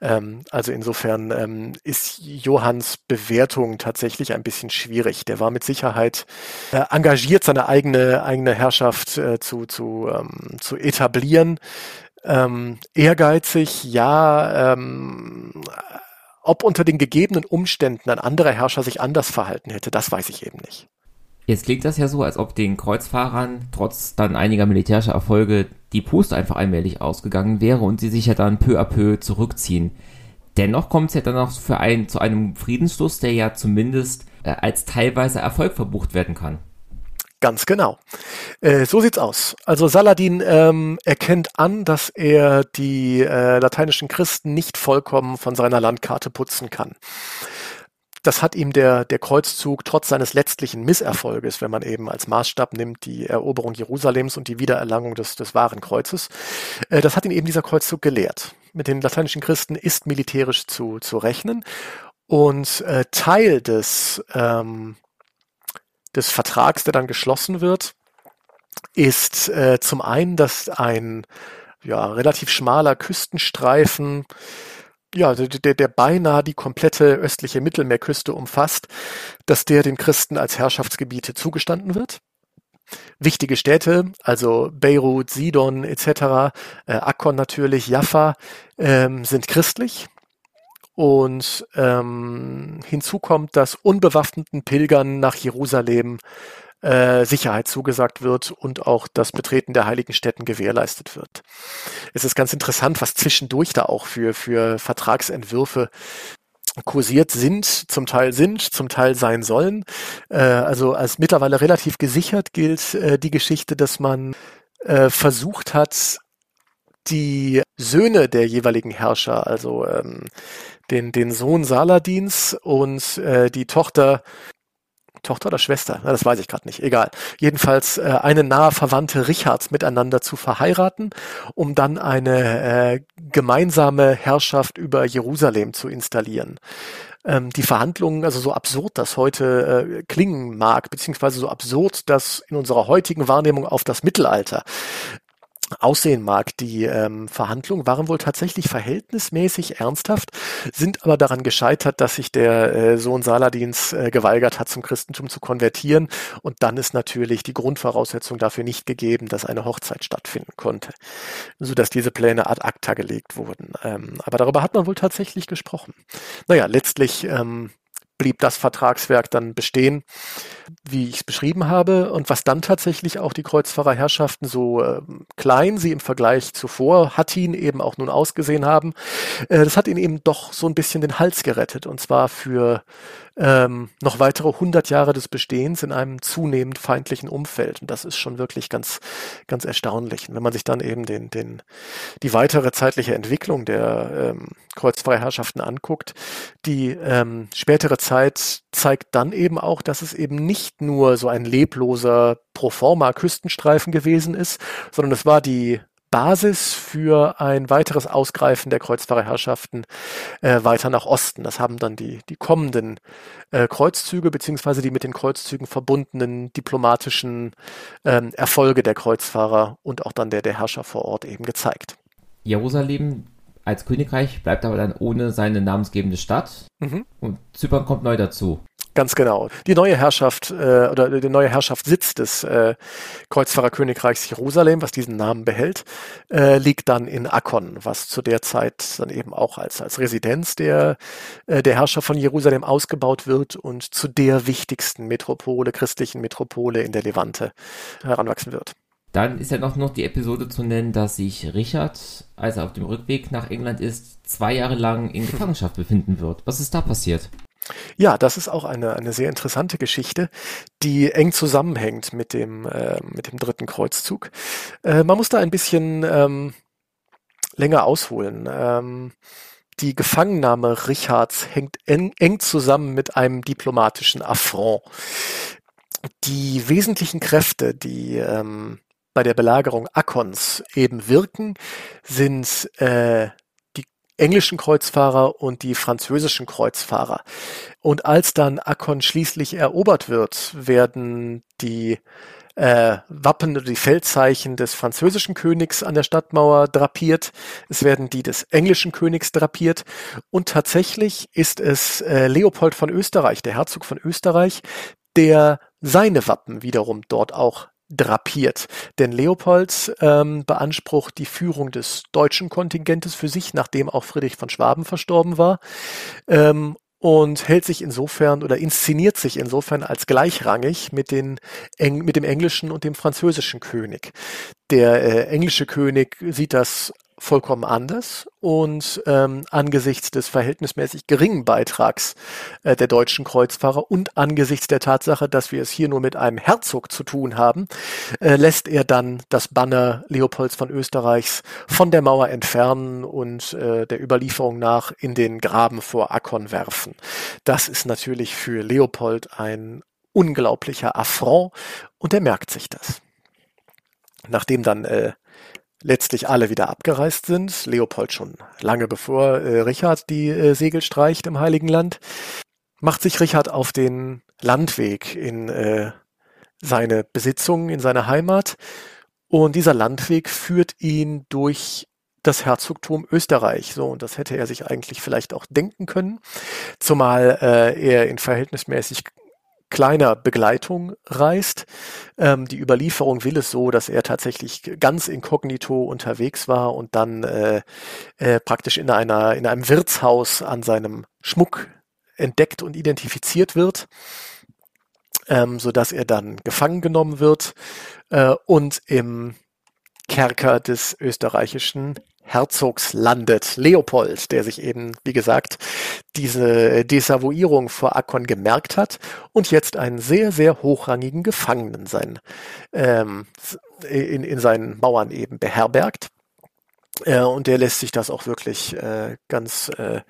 Ähm, also insofern ähm, ist Johanns Bewertung tatsächlich ein bisschen schwierig. Der war mit Sicherheit äh, engagiert, seine eigene, eigene Herrschaft äh, zu, zu, ähm, zu etablieren. Ähm, ehrgeizig, ja, ähm, ob unter den gegebenen Umständen ein anderer Herrscher sich anders verhalten hätte, das weiß ich eben nicht. Jetzt klingt das ja so, als ob den Kreuzfahrern trotz dann einiger militärischer Erfolge die Puste einfach allmählich ausgegangen wäre und sie sich ja dann peu à peu zurückziehen. Dennoch kommt es ja dann auch für ein, zu einem Friedensschluss, der ja zumindest äh, als teilweise Erfolg verbucht werden kann. Ganz genau. Äh, so sieht's aus. Also Saladin ähm, erkennt an, dass er die äh, lateinischen Christen nicht vollkommen von seiner Landkarte putzen kann. Das hat ihm der, der Kreuzzug trotz seines letztlichen Misserfolges, wenn man eben als Maßstab nimmt die Eroberung Jerusalems und die Wiedererlangung des, des wahren Kreuzes, äh, das hat ihn eben dieser Kreuzzug gelehrt. Mit den lateinischen Christen ist militärisch zu, zu rechnen und äh, Teil des ähm, des Vertrags, der dann geschlossen wird, ist äh, zum einen, dass ein ja, relativ schmaler Küstenstreifen, ja, der, der beinahe die komplette östliche Mittelmeerküste umfasst, dass der den Christen als Herrschaftsgebiete zugestanden wird. Wichtige Städte, also Beirut, Sidon et cetera, äh, Akkon natürlich, Jaffa, ähm, sind christlich. Und ähm, hinzu kommt, dass unbewaffneten Pilgern nach Jerusalem äh, Sicherheit zugesagt wird und auch das Betreten der heiligen Stätten gewährleistet wird. Es ist ganz interessant, was zwischendurch da auch für, für Vertragsentwürfe kursiert sind, zum Teil sind, zum Teil sein sollen. Äh, also als mittlerweile relativ gesichert gilt äh, die Geschichte, dass man äh, versucht hat, die Söhne der jeweiligen Herrscher, also ähm, den, den Sohn Saladins und äh, die Tochter, Tochter oder Schwester, na, das weiß ich gerade nicht, egal. Jedenfalls äh, eine nahe Verwandte Richards miteinander zu verheiraten, um dann eine äh, gemeinsame Herrschaft über Jerusalem zu installieren. Ähm, die Verhandlungen, also so absurd das heute äh, klingen mag, beziehungsweise so absurd das in unserer heutigen Wahrnehmung auf das Mittelalter aussehen mag. Die ähm, Verhandlungen waren wohl tatsächlich verhältnismäßig ernsthaft, sind aber daran gescheitert, dass sich der äh, Sohn Saladins äh, geweigert hat, zum Christentum zu konvertieren. Und dann ist natürlich die Grundvoraussetzung dafür nicht gegeben, dass eine Hochzeit stattfinden konnte, sodass diese Pläne ad acta gelegt wurden. Ähm, aber darüber hat man wohl tatsächlich gesprochen. Naja, letztlich ähm, blieb das Vertragswerk dann bestehen, wie ich es beschrieben habe, und was dann tatsächlich auch die Kreuzfahrerherrschaften, so äh, klein sie im Vergleich zuvor Hattin eben auch nun ausgesehen haben, äh, das hat ihnen eben doch so ein bisschen den Hals gerettet, und zwar für ähm, noch weitere hundert Jahre des Bestehens in einem zunehmend feindlichen Umfeld, und das ist schon wirklich ganz ganz erstaunlich. Und wenn man sich dann eben den den die weitere zeitliche Entwicklung der ähm, Kreuzfahrerherrschaften anguckt, die ähm, spätere Zeit zeigt dann eben auch, dass es eben nicht nur so ein lebloser Proforma-Küstenstreifen gewesen ist, sondern es war die Basis für ein weiteres Ausgreifen der Kreuzfahrerherrschaften äh, weiter nach Osten. Das haben dann die, die kommenden äh, Kreuzzüge beziehungsweise die mit den Kreuzzügen verbundenen diplomatischen ähm, Erfolge der Kreuzfahrer und auch dann der, der Herrscher vor Ort eben gezeigt. Jerusalem als Königreich bleibt aber dann ohne seine namensgebende Stadt, mhm, und Zypern kommt neu dazu. Ganz genau. Die neue Herrschaft äh, oder der neue Herrschaftssitz des äh, Kreuzfahrerkönigreichs Jerusalem, was diesen Namen behält, äh, liegt dann in Akkon, was zu der Zeit dann eben auch als als Residenz der äh, der Herrscher von Jerusalem ausgebaut wird und zu der wichtigsten Metropole, christlichen Metropole in der Levante heranwachsen wird. Dann ist ja noch, noch die Episode zu nennen, dass sich Richard, als er auf dem Rückweg nach England ist, zwei Jahre lang in Gefangenschaft befinden wird. Was ist da passiert? Ja, das ist auch eine, eine sehr interessante Geschichte, die eng zusammenhängt mit dem, äh, mit dem dritten Kreuzzug. Äh, man muss da ein bisschen ähm, länger ausholen. Ähm, die Gefangennahme Richards hängt eng, eng zusammen mit einem diplomatischen Affront. Die wesentlichen Kräfte, die ähm, bei der Belagerung Akkons eben wirken, sind äh, englischen Kreuzfahrer und die französischen Kreuzfahrer. Und als dann Akkon schließlich erobert wird, werden die äh, Wappen oder die Feldzeichen des französischen Königs an der Stadtmauer drapiert. Es werden die des englischen Königs drapiert. Und tatsächlich ist es äh, Leopold von Österreich, der Herzog von Österreich, der seine Wappen wiederum dort auch drapiert. Denn Leopold ähm, beansprucht die Führung des deutschen Kontingentes für sich, nachdem auch Friedrich von Schwaben verstorben war, ähm, und hält sich insofern oder inszeniert sich insofern als gleichrangig mit den Eng- mit dem englischen und dem französischen König. Der äh, englische König sieht das vollkommen anders und ähm, angesichts des verhältnismäßig geringen Beitrags äh, der deutschen Kreuzfahrer und angesichts der Tatsache, dass wir es hier nur mit einem Herzog zu tun haben, äh, lässt er dann das Banner Leopolds von Österreichs von der Mauer entfernen und äh, der Überlieferung nach in den Graben vor Akkon werfen. Das ist natürlich für Leopold ein unglaublicher Affront und er merkt sich das. Nachdem dann äh, letztlich alle wieder abgereist sind, Leopold schon lange bevor äh, Richard die äh, Segel streicht im Heiligen Land, macht sich Richard auf den Landweg in äh, seine Besitzungen, in seine Heimat. Und dieser Landweg führt ihn durch das Herzogtum Österreich. So, und das hätte er sich eigentlich vielleicht auch denken können, zumal äh, er in verhältnismäßig kleiner Begleitung reist. Ähm, die Überlieferung will es so, dass er tatsächlich ganz inkognito unterwegs war und dann äh, äh, praktisch in einer in einem Wirtshaus an seinem Schmuck entdeckt und identifiziert wird, ähm, sodass er dann gefangen genommen wird äh, und im Kerker des österreichischen Herzogs landet Leopold, der sich eben, wie gesagt, diese Desavouierung vor Akkon gemerkt hat und jetzt einen sehr, sehr hochrangigen Gefangenen sein, ähm, in, in seinen Mauern eben beherbergt. Äh, und der lässt sich das auch wirklich äh, ganz, äh,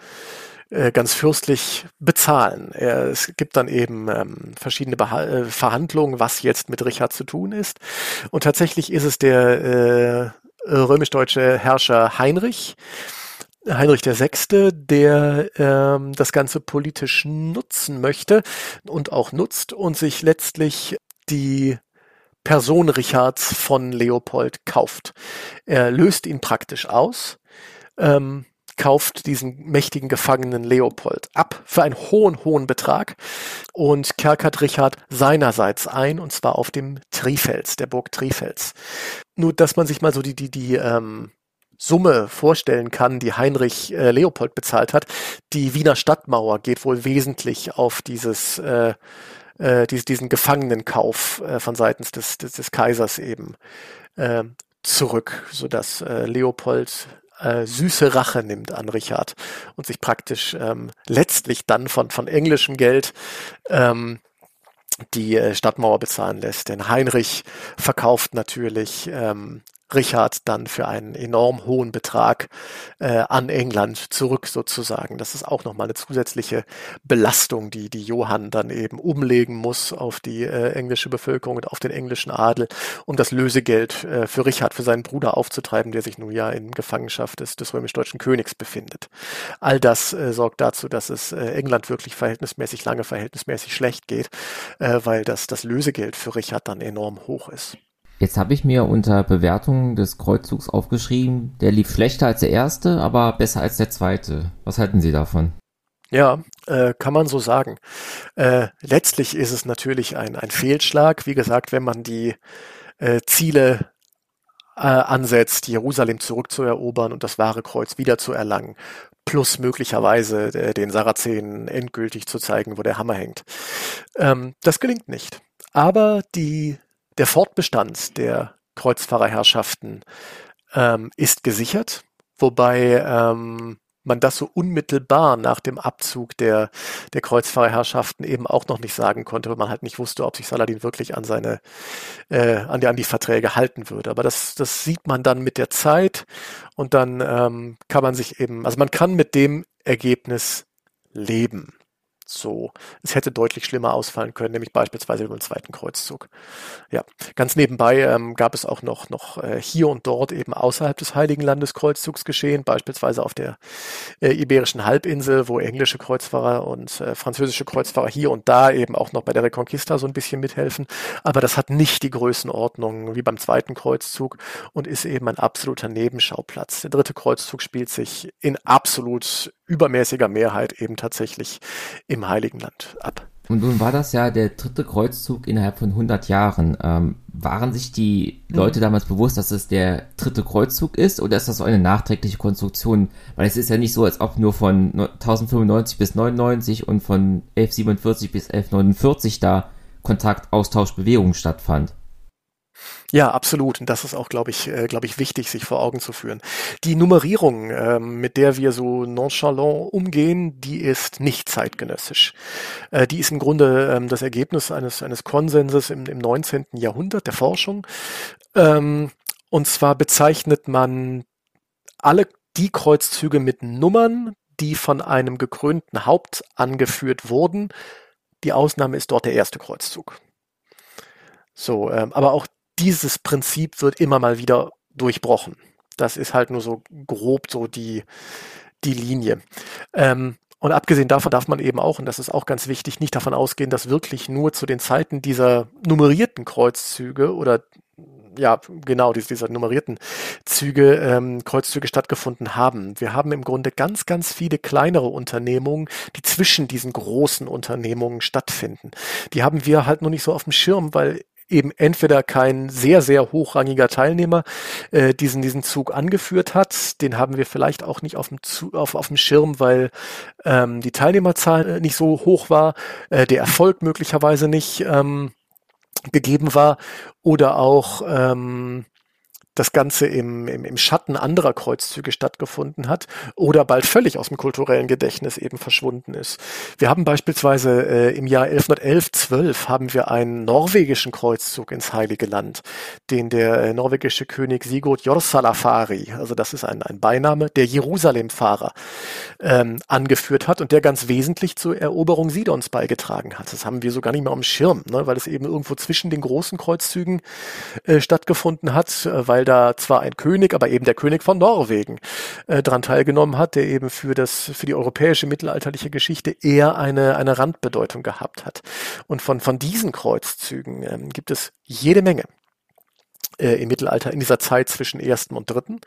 äh, ganz fürstlich bezahlen. Er, es gibt dann eben ähm, verschiedene Beha- Verhandlungen, was jetzt mit Richard zu tun ist. Und tatsächlich ist es der äh, römisch-deutsche Herrscher Heinrich, Heinrich der Sechste, der ähm, das Ganze politisch nutzen möchte und auch nutzt und sich letztlich die Person Richards von Leopold kauft. Er löst ihn praktisch aus, ähm, kauft diesen mächtigen Gefangenen Leopold ab für einen hohen, hohen Betrag und kerkert Richard seinerseits ein, und zwar auf dem Trifels, der Burg Trifels. Nur, dass man sich mal so die, die, die ähm, Summe vorstellen kann, die Heinrich äh, Leopold bezahlt hat. Die Wiener Stadtmauer geht wohl wesentlich auf dieses, äh, äh, dies, diesen Gefangenenkauf äh, von seitens des, des, des Kaisers eben äh, zurück, sodass äh, Leopold Äh, süße Rache nimmt an Richard und sich praktisch ähm, letztlich dann von, von englischem Geld ähm, die äh, Stadtmauer bezahlen lässt. Denn Heinrich verkauft natürlich ähm, Richard dann für einen enorm hohen Betrag äh, an England zurück sozusagen. Das ist auch nochmal eine zusätzliche Belastung, die die Johann dann eben umlegen muss auf die äh, englische Bevölkerung und auf den englischen Adel, um das Lösegeld äh, für Richard, für seinen Bruder aufzutreiben, der sich nun ja in Gefangenschaft des, des römisch-deutschen Königs befindet. All das äh, sorgt dazu, dass es äh, England wirklich verhältnismäßig lange, verhältnismäßig schlecht geht, äh, weil das, das Lösegeld für Richard dann enorm hoch ist. Jetzt habe ich mir unter Bewertungen des Kreuzzugs aufgeschrieben, der lief schlechter als der erste, aber besser als der zweite. Was halten Sie davon? Ja, äh, kann man so sagen. Äh, letztlich ist es natürlich ein, ein Fehlschlag. Wie gesagt, wenn man die äh, Ziele äh, ansetzt, Jerusalem zurückzuerobern und das wahre Kreuz wiederzuerlangen, plus möglicherweise äh, den Sarazenen endgültig zu zeigen, wo der Hammer hängt. Ähm, das gelingt nicht. Aber die Der Fortbestand der Kreuzfahrerherrschaften ähm, ist gesichert, wobei ähm, man das so unmittelbar nach dem Abzug der, der Kreuzfahrerherrschaften eben auch noch nicht sagen konnte, weil man halt nicht wusste, ob sich Saladin wirklich an seine, äh, an die, an die Verträge halten würde. Aber das, das sieht man dann mit der Zeit und dann ähm, kann man sich eben, also man kann mit dem Ergebnis leben. So, es hätte deutlich schlimmer ausfallen können, nämlich beispielsweise über den zweiten Kreuzzug. Ja, ganz nebenbei ähm, gab es auch noch, noch äh, hier und dort eben außerhalb des Heiligen Landes Kreuzzugsgeschehen, beispielsweise auf der äh, Iberischen Halbinsel, wo englische Kreuzfahrer und äh, französische Kreuzfahrer hier und da eben auch noch bei der Reconquista so ein bisschen mithelfen. Aber das hat nicht die Größenordnung wie beim zweiten Kreuzzug und ist eben ein absoluter Nebenschauplatz. Der dritte Kreuzzug spielt sich in absolut übermäßiger Mehrheit eben tatsächlich im Heiligen Land ab. Und nun war das ja der dritte Kreuzzug innerhalb von hundert Jahren. Ähm, waren sich die Leute mhm. damals bewusst, dass es der dritte Kreuzzug ist, oder ist das so eine nachträgliche Konstruktion? Weil es ist ja nicht so, als ob nur von tausendfünfundneunzig bis neunundneunzig und von elfhundertsiebenundvierzig bis elfhundertneunundvierzig da Kontakt, Austausch, Bewegung stattfand. Ja, absolut. Und das ist auch, glaube ich, äh, glaube ich, wichtig, sich vor Augen zu führen. Die Nummerierung, ähm, mit der wir so nonchalant umgehen, die ist nicht zeitgenössisch. Äh, die ist im Grunde ähm, das Ergebnis eines, eines Konsenses im, im neunzehnten Jahrhundert der Forschung. Ähm, und zwar bezeichnet man alle die Kreuzzüge mit Nummern, die von einem gekrönten Haupt angeführt wurden. Die Ausnahme ist dort der erste Kreuzzug. So, ähm, aber auch dieses Prinzip wird immer mal wieder durchbrochen. Das ist halt nur so grob so die, die Linie. Ähm, und abgesehen davon darf man eben auch, und das ist auch ganz wichtig, nicht davon ausgehen, dass wirklich nur zu den Zeiten dieser nummerierten Kreuzzüge oder ja, genau, dieser nummerierten Züge, ähm, Kreuzzüge stattgefunden haben. Wir haben im Grunde ganz, ganz viele kleinere Unternehmungen, die zwischen diesen großen Unternehmungen stattfinden. Die haben wir halt nur nicht so auf dem Schirm, weil eben entweder kein sehr, sehr hochrangiger Teilnehmer äh, diesen diesen Zug angeführt hat. Den haben wir vielleicht auch nicht auf dem, Zu auf, auf dem Schirm, weil ähm, die Teilnehmerzahl nicht so hoch war, äh, der Erfolg möglicherweise nicht ähm, gegeben war oder auch ähm, das Ganze im, im, im Schatten anderer Kreuzzüge stattgefunden hat oder bald völlig aus dem kulturellen Gedächtnis eben verschwunden ist. Wir haben beispielsweise äh, im Jahr elfhundertelf, zwölf haben wir einen norwegischen Kreuzzug ins Heilige Land, den der äh, norwegische König Sigurd Jorsalafari, also das ist ein, ein Beiname, der Jerusalemfahrer, ähm, angeführt hat und der ganz wesentlich zur Eroberung Sidons beigetragen hat. Das haben wir so gar nicht mehr auf dem Schirm, ne, weil es eben irgendwo zwischen den großen Kreuzzügen äh, stattgefunden hat, äh, weil da zwar ein König, aber eben der König von Norwegen äh, dran teilgenommen hat, der eben für das für die europäische mittelalterliche Geschichte eher eine eine Randbedeutung gehabt hat. Und von von diesen Kreuzzügen äh, gibt es jede Menge äh, im Mittelalter in dieser Zeit zwischen ersten und dritten.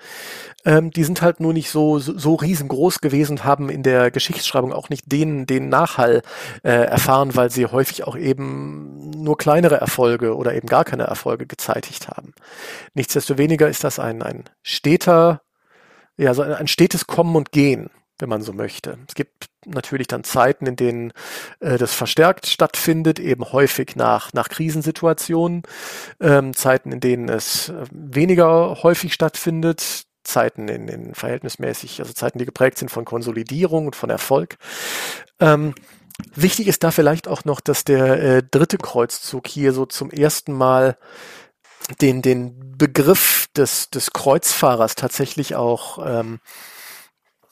Ähm, die sind halt nur nicht so, so so riesengroß gewesen und haben in der Geschichtsschreibung auch nicht den den Nachhall äh, erfahren, weil sie häufig auch eben nur kleinere Erfolge oder eben gar keine Erfolge gezeitigt haben. Nichtsdestoweniger ist das ein, ein steter, ja, so ein, ein stetes Kommen und Gehen, wenn man so möchte. Es gibt natürlich dann Zeiten, in denen äh, das verstärkt stattfindet, eben häufig nach, nach Krisensituationen, ähm, Zeiten, in denen es weniger häufig stattfindet, Zeiten in, in verhältnismäßig, also Zeiten, die geprägt sind von Konsolidierung und von Erfolg. Ähm, Wichtig ist da vielleicht auch noch, dass der äh, dritte Kreuzzug hier so zum ersten Mal den den Begriff des des Kreuzfahrers tatsächlich auch ähm,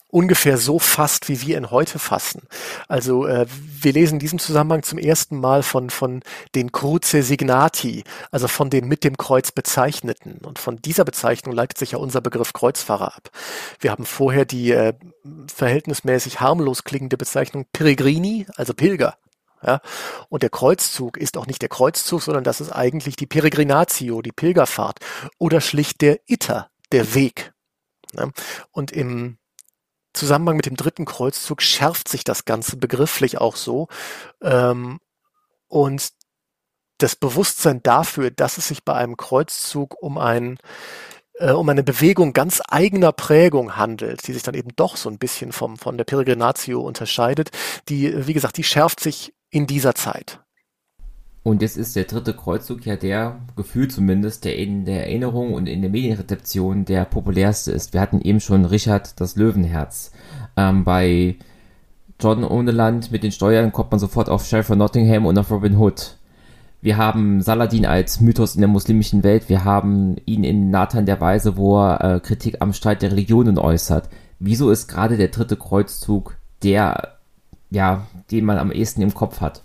ungefähr so fasst, wie wir ihn heute fassen. Also äh, wir lesen in diesem Zusammenhang zum ersten Mal von von den Cruce Signati, also von den mit dem Kreuz Bezeichneten. Und von dieser Bezeichnung leitet sich ja unser Begriff Kreuzfahrer ab. Wir haben vorher die äh, verhältnismäßig harmlos klingende Bezeichnung Peregrini, also Pilger. Ja? Und der Kreuzzug ist auch nicht der Kreuzzug, sondern das ist eigentlich die Peregrinatio, die Pilgerfahrt oder schlicht der Iter, der Weg. Ja? Und im Zusammenhang mit dem dritten Kreuzzug schärft sich das Ganze begrifflich auch so. Ähm, und das Bewusstsein dafür, dass es sich bei einem Kreuzzug um ein, äh, um eine Bewegung ganz eigener Prägung handelt, die sich dann eben doch so ein bisschen vom, von der Peregrinatio unterscheidet, die, wie gesagt, die schärft sich in dieser Zeit. Und jetzt ist der dritte Kreuzzug ja der, gefühlt zumindest, der in der Erinnerung und in der Medienrezeption der populärste ist. Wir hatten eben schon Richard das Löwenherz. Ähm, bei Jordan ohne Land mit den Steuern kommt man sofort auf Sheriff von Nottingham und auf Robin Hood. Wir haben Saladin als Mythos in der muslimischen Welt. Wir haben ihn in Nathan der Weise, wo er äh, Kritik am Streit der Religionen äußert. Wieso ist gerade der dritte Kreuzzug der, ja, den man am ehesten im Kopf hat?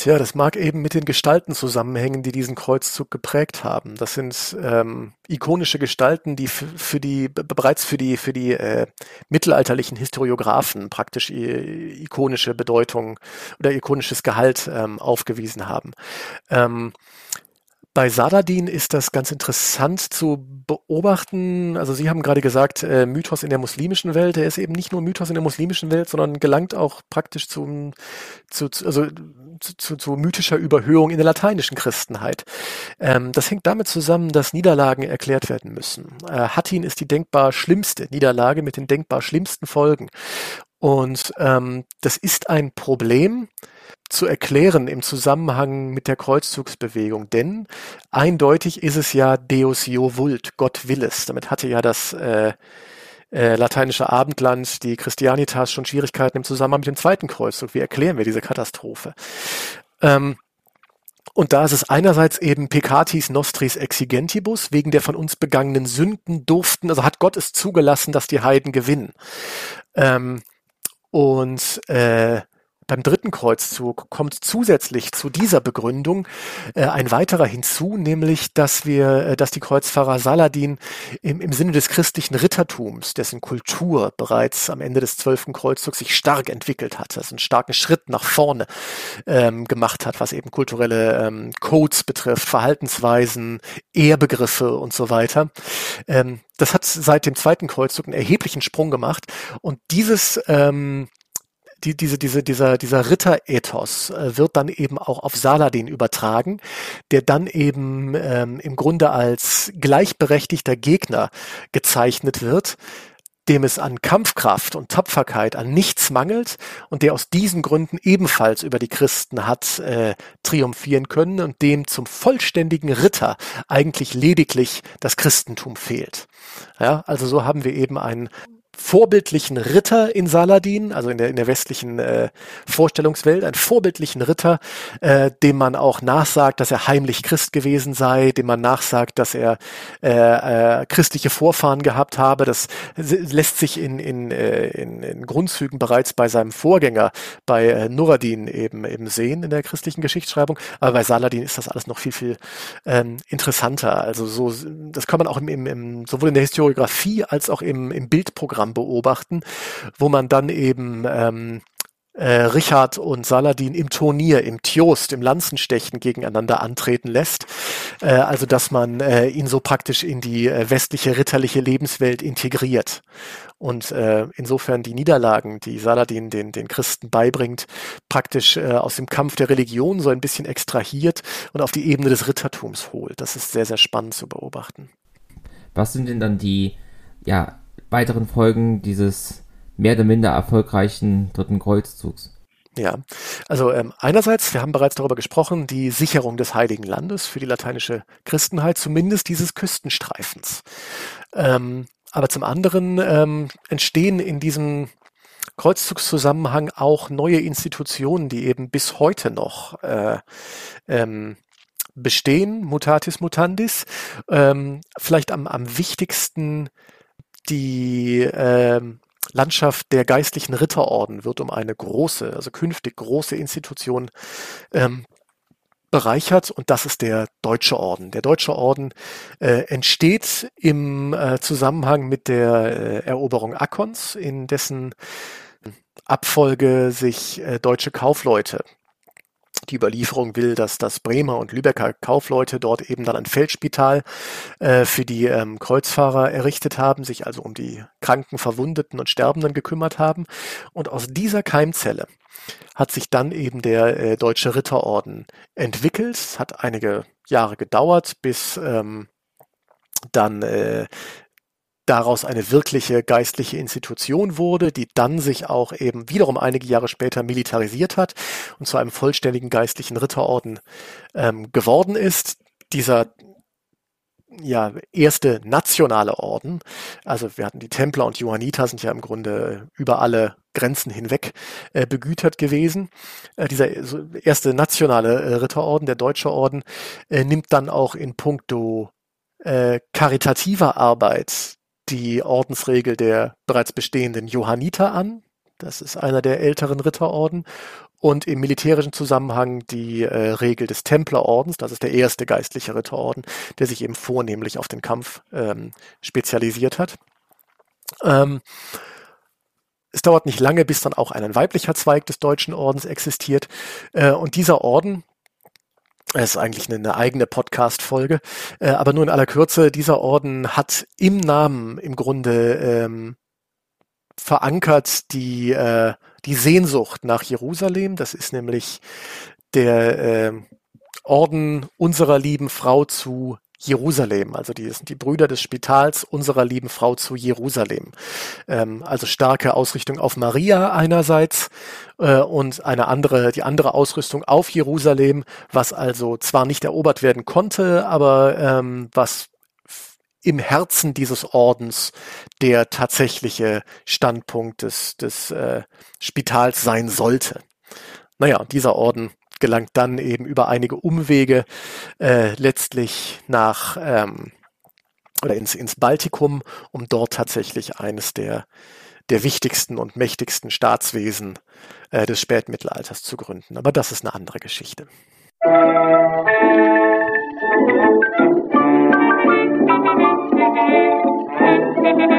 Tja, das mag eben mit den Gestalten zusammenhängen, die diesen Kreuzzug geprägt haben. Das sind ähm, ikonische Gestalten, die für die bereits für die für die äh, mittelalterlichen Historiographen praktisch äh, ikonische Bedeutung oder ikonisches Gehalt ähm, aufgewiesen haben. Ähm, Bei Saladin ist das ganz interessant zu beobachten. Also Sie haben gerade gesagt, äh, Mythos in der muslimischen Welt. Er ist eben nicht nur Mythos in der muslimischen Welt, sondern gelangt auch praktisch zum, zu, zu, also, zu, zu, zu mythischer Überhöhung in der lateinischen Christenheit. Ähm, das hängt damit zusammen, dass Niederlagen erklärt werden müssen. Äh, Hattin ist die denkbar schlimmste Niederlage mit den denkbar schlimmsten Folgen. Und ähm, das ist ein Problem zu erklären im Zusammenhang mit der Kreuzzugsbewegung, denn eindeutig ist es ja Deus io vult, Gott will es. Damit hatte ja das äh, äh, lateinische Abendland, die Christianitas, schon Schwierigkeiten im Zusammenhang mit dem zweiten Kreuzzug. Wie erklären wir diese Katastrophe? Ähm, Und da ist es einerseits eben peccatis nostris exigentibus, wegen der von uns begangenen Sünden durften, also hat Gott es zugelassen, dass die Heiden gewinnen. Ähm, und äh, beim dritten Kreuzzug kommt zusätzlich zu dieser Begründung äh, ein weiterer hinzu, nämlich, dass wir, äh, dass die Kreuzfahrer Saladin im, im Sinne des christlichen Rittertums, dessen Kultur bereits am Ende des zwölften Kreuzzugs sich stark entwickelt hat, also einen starken Schritt nach vorne ähm, gemacht hat, was eben kulturelle ähm, Codes betrifft, Verhaltensweisen, Ehrbegriffe und so weiter. Ähm, das hat seit dem zweiten Kreuzzug einen erheblichen Sprung gemacht, und dieses ähm, Die, diese, diese, dieser, dieser Ritterethos äh, wird dann eben auch auf Saladin übertragen, der dann eben ähm, im Grunde als gleichberechtigter Gegner gezeichnet wird, dem es an Kampfkraft und Tapferkeit an nichts mangelt und der aus diesen Gründen ebenfalls über die Christen hat äh, triumphieren können und dem zum vollständigen Ritter eigentlich lediglich das Christentum fehlt. Ja, also so haben wir eben einen vorbildlichen Ritter in Saladin, also in der, in der westlichen äh, Vorstellungswelt, einen vorbildlichen Ritter, äh, dem man auch nachsagt, dass er heimlich Christ gewesen sei, dem man nachsagt, dass er äh, äh, christliche Vorfahren gehabt habe. Das lässt sich in, in, äh, in, in Grundzügen bereits bei seinem Vorgänger, bei äh, Nureddin eben, eben sehen in der christlichen Geschichtsschreibung. Aber bei Saladin ist das alles noch viel, viel ähm, interessanter. Also so, das kann man auch im, im, im, sowohl in der Historiografie als auch im, im Bildprogramm beobachten, wo man dann eben ähm, äh, Richard und Saladin im Turnier, im Tjost, im Lanzenstechen gegeneinander antreten lässt. Äh, also dass man äh, ihn so praktisch in die äh, westliche ritterliche Lebenswelt integriert. Und äh, insofern die Niederlagen, die Saladin den, den Christen beibringt, praktisch äh, aus dem Kampf der Religion so ein bisschen extrahiert und auf die Ebene des Rittertums holt. Das ist sehr, sehr spannend zu beobachten. Was sind denn dann die, ja, weiteren Folgen dieses mehr oder minder erfolgreichen dritten Kreuzzugs? Ja, also ähm, einerseits, wir haben bereits darüber gesprochen, die Sicherung des Heiligen Landes für die lateinische Christenheit, zumindest dieses Küstenstreifens. Ähm, aber zum anderen ähm, entstehen in diesem Kreuzzugszusammenhang auch neue Institutionen, die eben bis heute noch äh, ähm, bestehen, mutatis mutandis. Ähm, vielleicht am, am wichtigsten: Die äh, Landschaft der geistlichen Ritterorden wird um eine große, also künftig große Institution ähm, bereichert, und das ist der Deutsche Orden. Der Deutsche Orden äh, entsteht im äh, Zusammenhang mit der äh, Eroberung Akkons, in dessen Abfolge sich äh, deutsche Kaufleute, die Überlieferung will, dass das Bremer und Lübecker Kaufleute dort eben dann ein Feldspital äh, für die ähm, Kreuzfahrer errichtet haben, sich also um die Kranken, Verwundeten und Sterbenden gekümmert haben. Und aus dieser Keimzelle hat sich dann eben der äh, Deutsche Ritterorden entwickelt. Es hat einige Jahre gedauert, bis ähm, dann äh, daraus eine wirkliche geistliche Institution wurde, die dann sich auch eben wiederum einige Jahre später militarisiert hat und zu einem vollständigen geistlichen Ritterorden ähm, geworden ist. Dieser ja erste nationale Orden, also wir hatten die Templer und Johanniter, sind ja im Grunde über alle Grenzen hinweg äh, begütert gewesen. Äh, dieser erste nationale äh, Ritterorden, der Deutsche Orden, äh, nimmt dann auch in puncto äh, karitativer Arbeit die Ordensregel der bereits bestehenden Johanniter an. Das ist einer der älteren Ritterorden. Und im militärischen Zusammenhang die äh, Regel des Templerordens. Das ist der erste geistliche Ritterorden, der sich eben vornehmlich auf den Kampf ähm, spezialisiert hat. Ähm, es dauert nicht lange, bis dann auch ein weiblicher Zweig des Deutschen Ordens existiert. Äh, und dieser Orden, es ist eigentlich eine, eine eigene Podcast-Folge, äh, aber nur in aller Kürze, dieser Orden hat im Namen im Grunde ähm, verankert die, äh, die Sehnsucht nach Jerusalem. Das ist nämlich der äh, Orden unserer lieben Frau zu Jerusalem, also die sind die Brüder des Spitals unserer lieben Frau zu Jerusalem. Ähm, also starke Ausrichtung auf Maria einerseits äh, und eine andere, die andere Ausrüstung auf Jerusalem, was also zwar nicht erobert werden konnte, aber ähm, was im Herzen dieses Ordens der tatsächliche Standpunkt des, des äh, Spitals sein sollte. Naja, dieser Orden gelangt dann eben über einige Umwege äh, letztlich nach ähm, oder ins, ins Baltikum, um dort tatsächlich eines der, der wichtigsten und mächtigsten Staatswesen äh, des Spätmittelalters zu gründen. Aber das ist eine andere Geschichte. Musik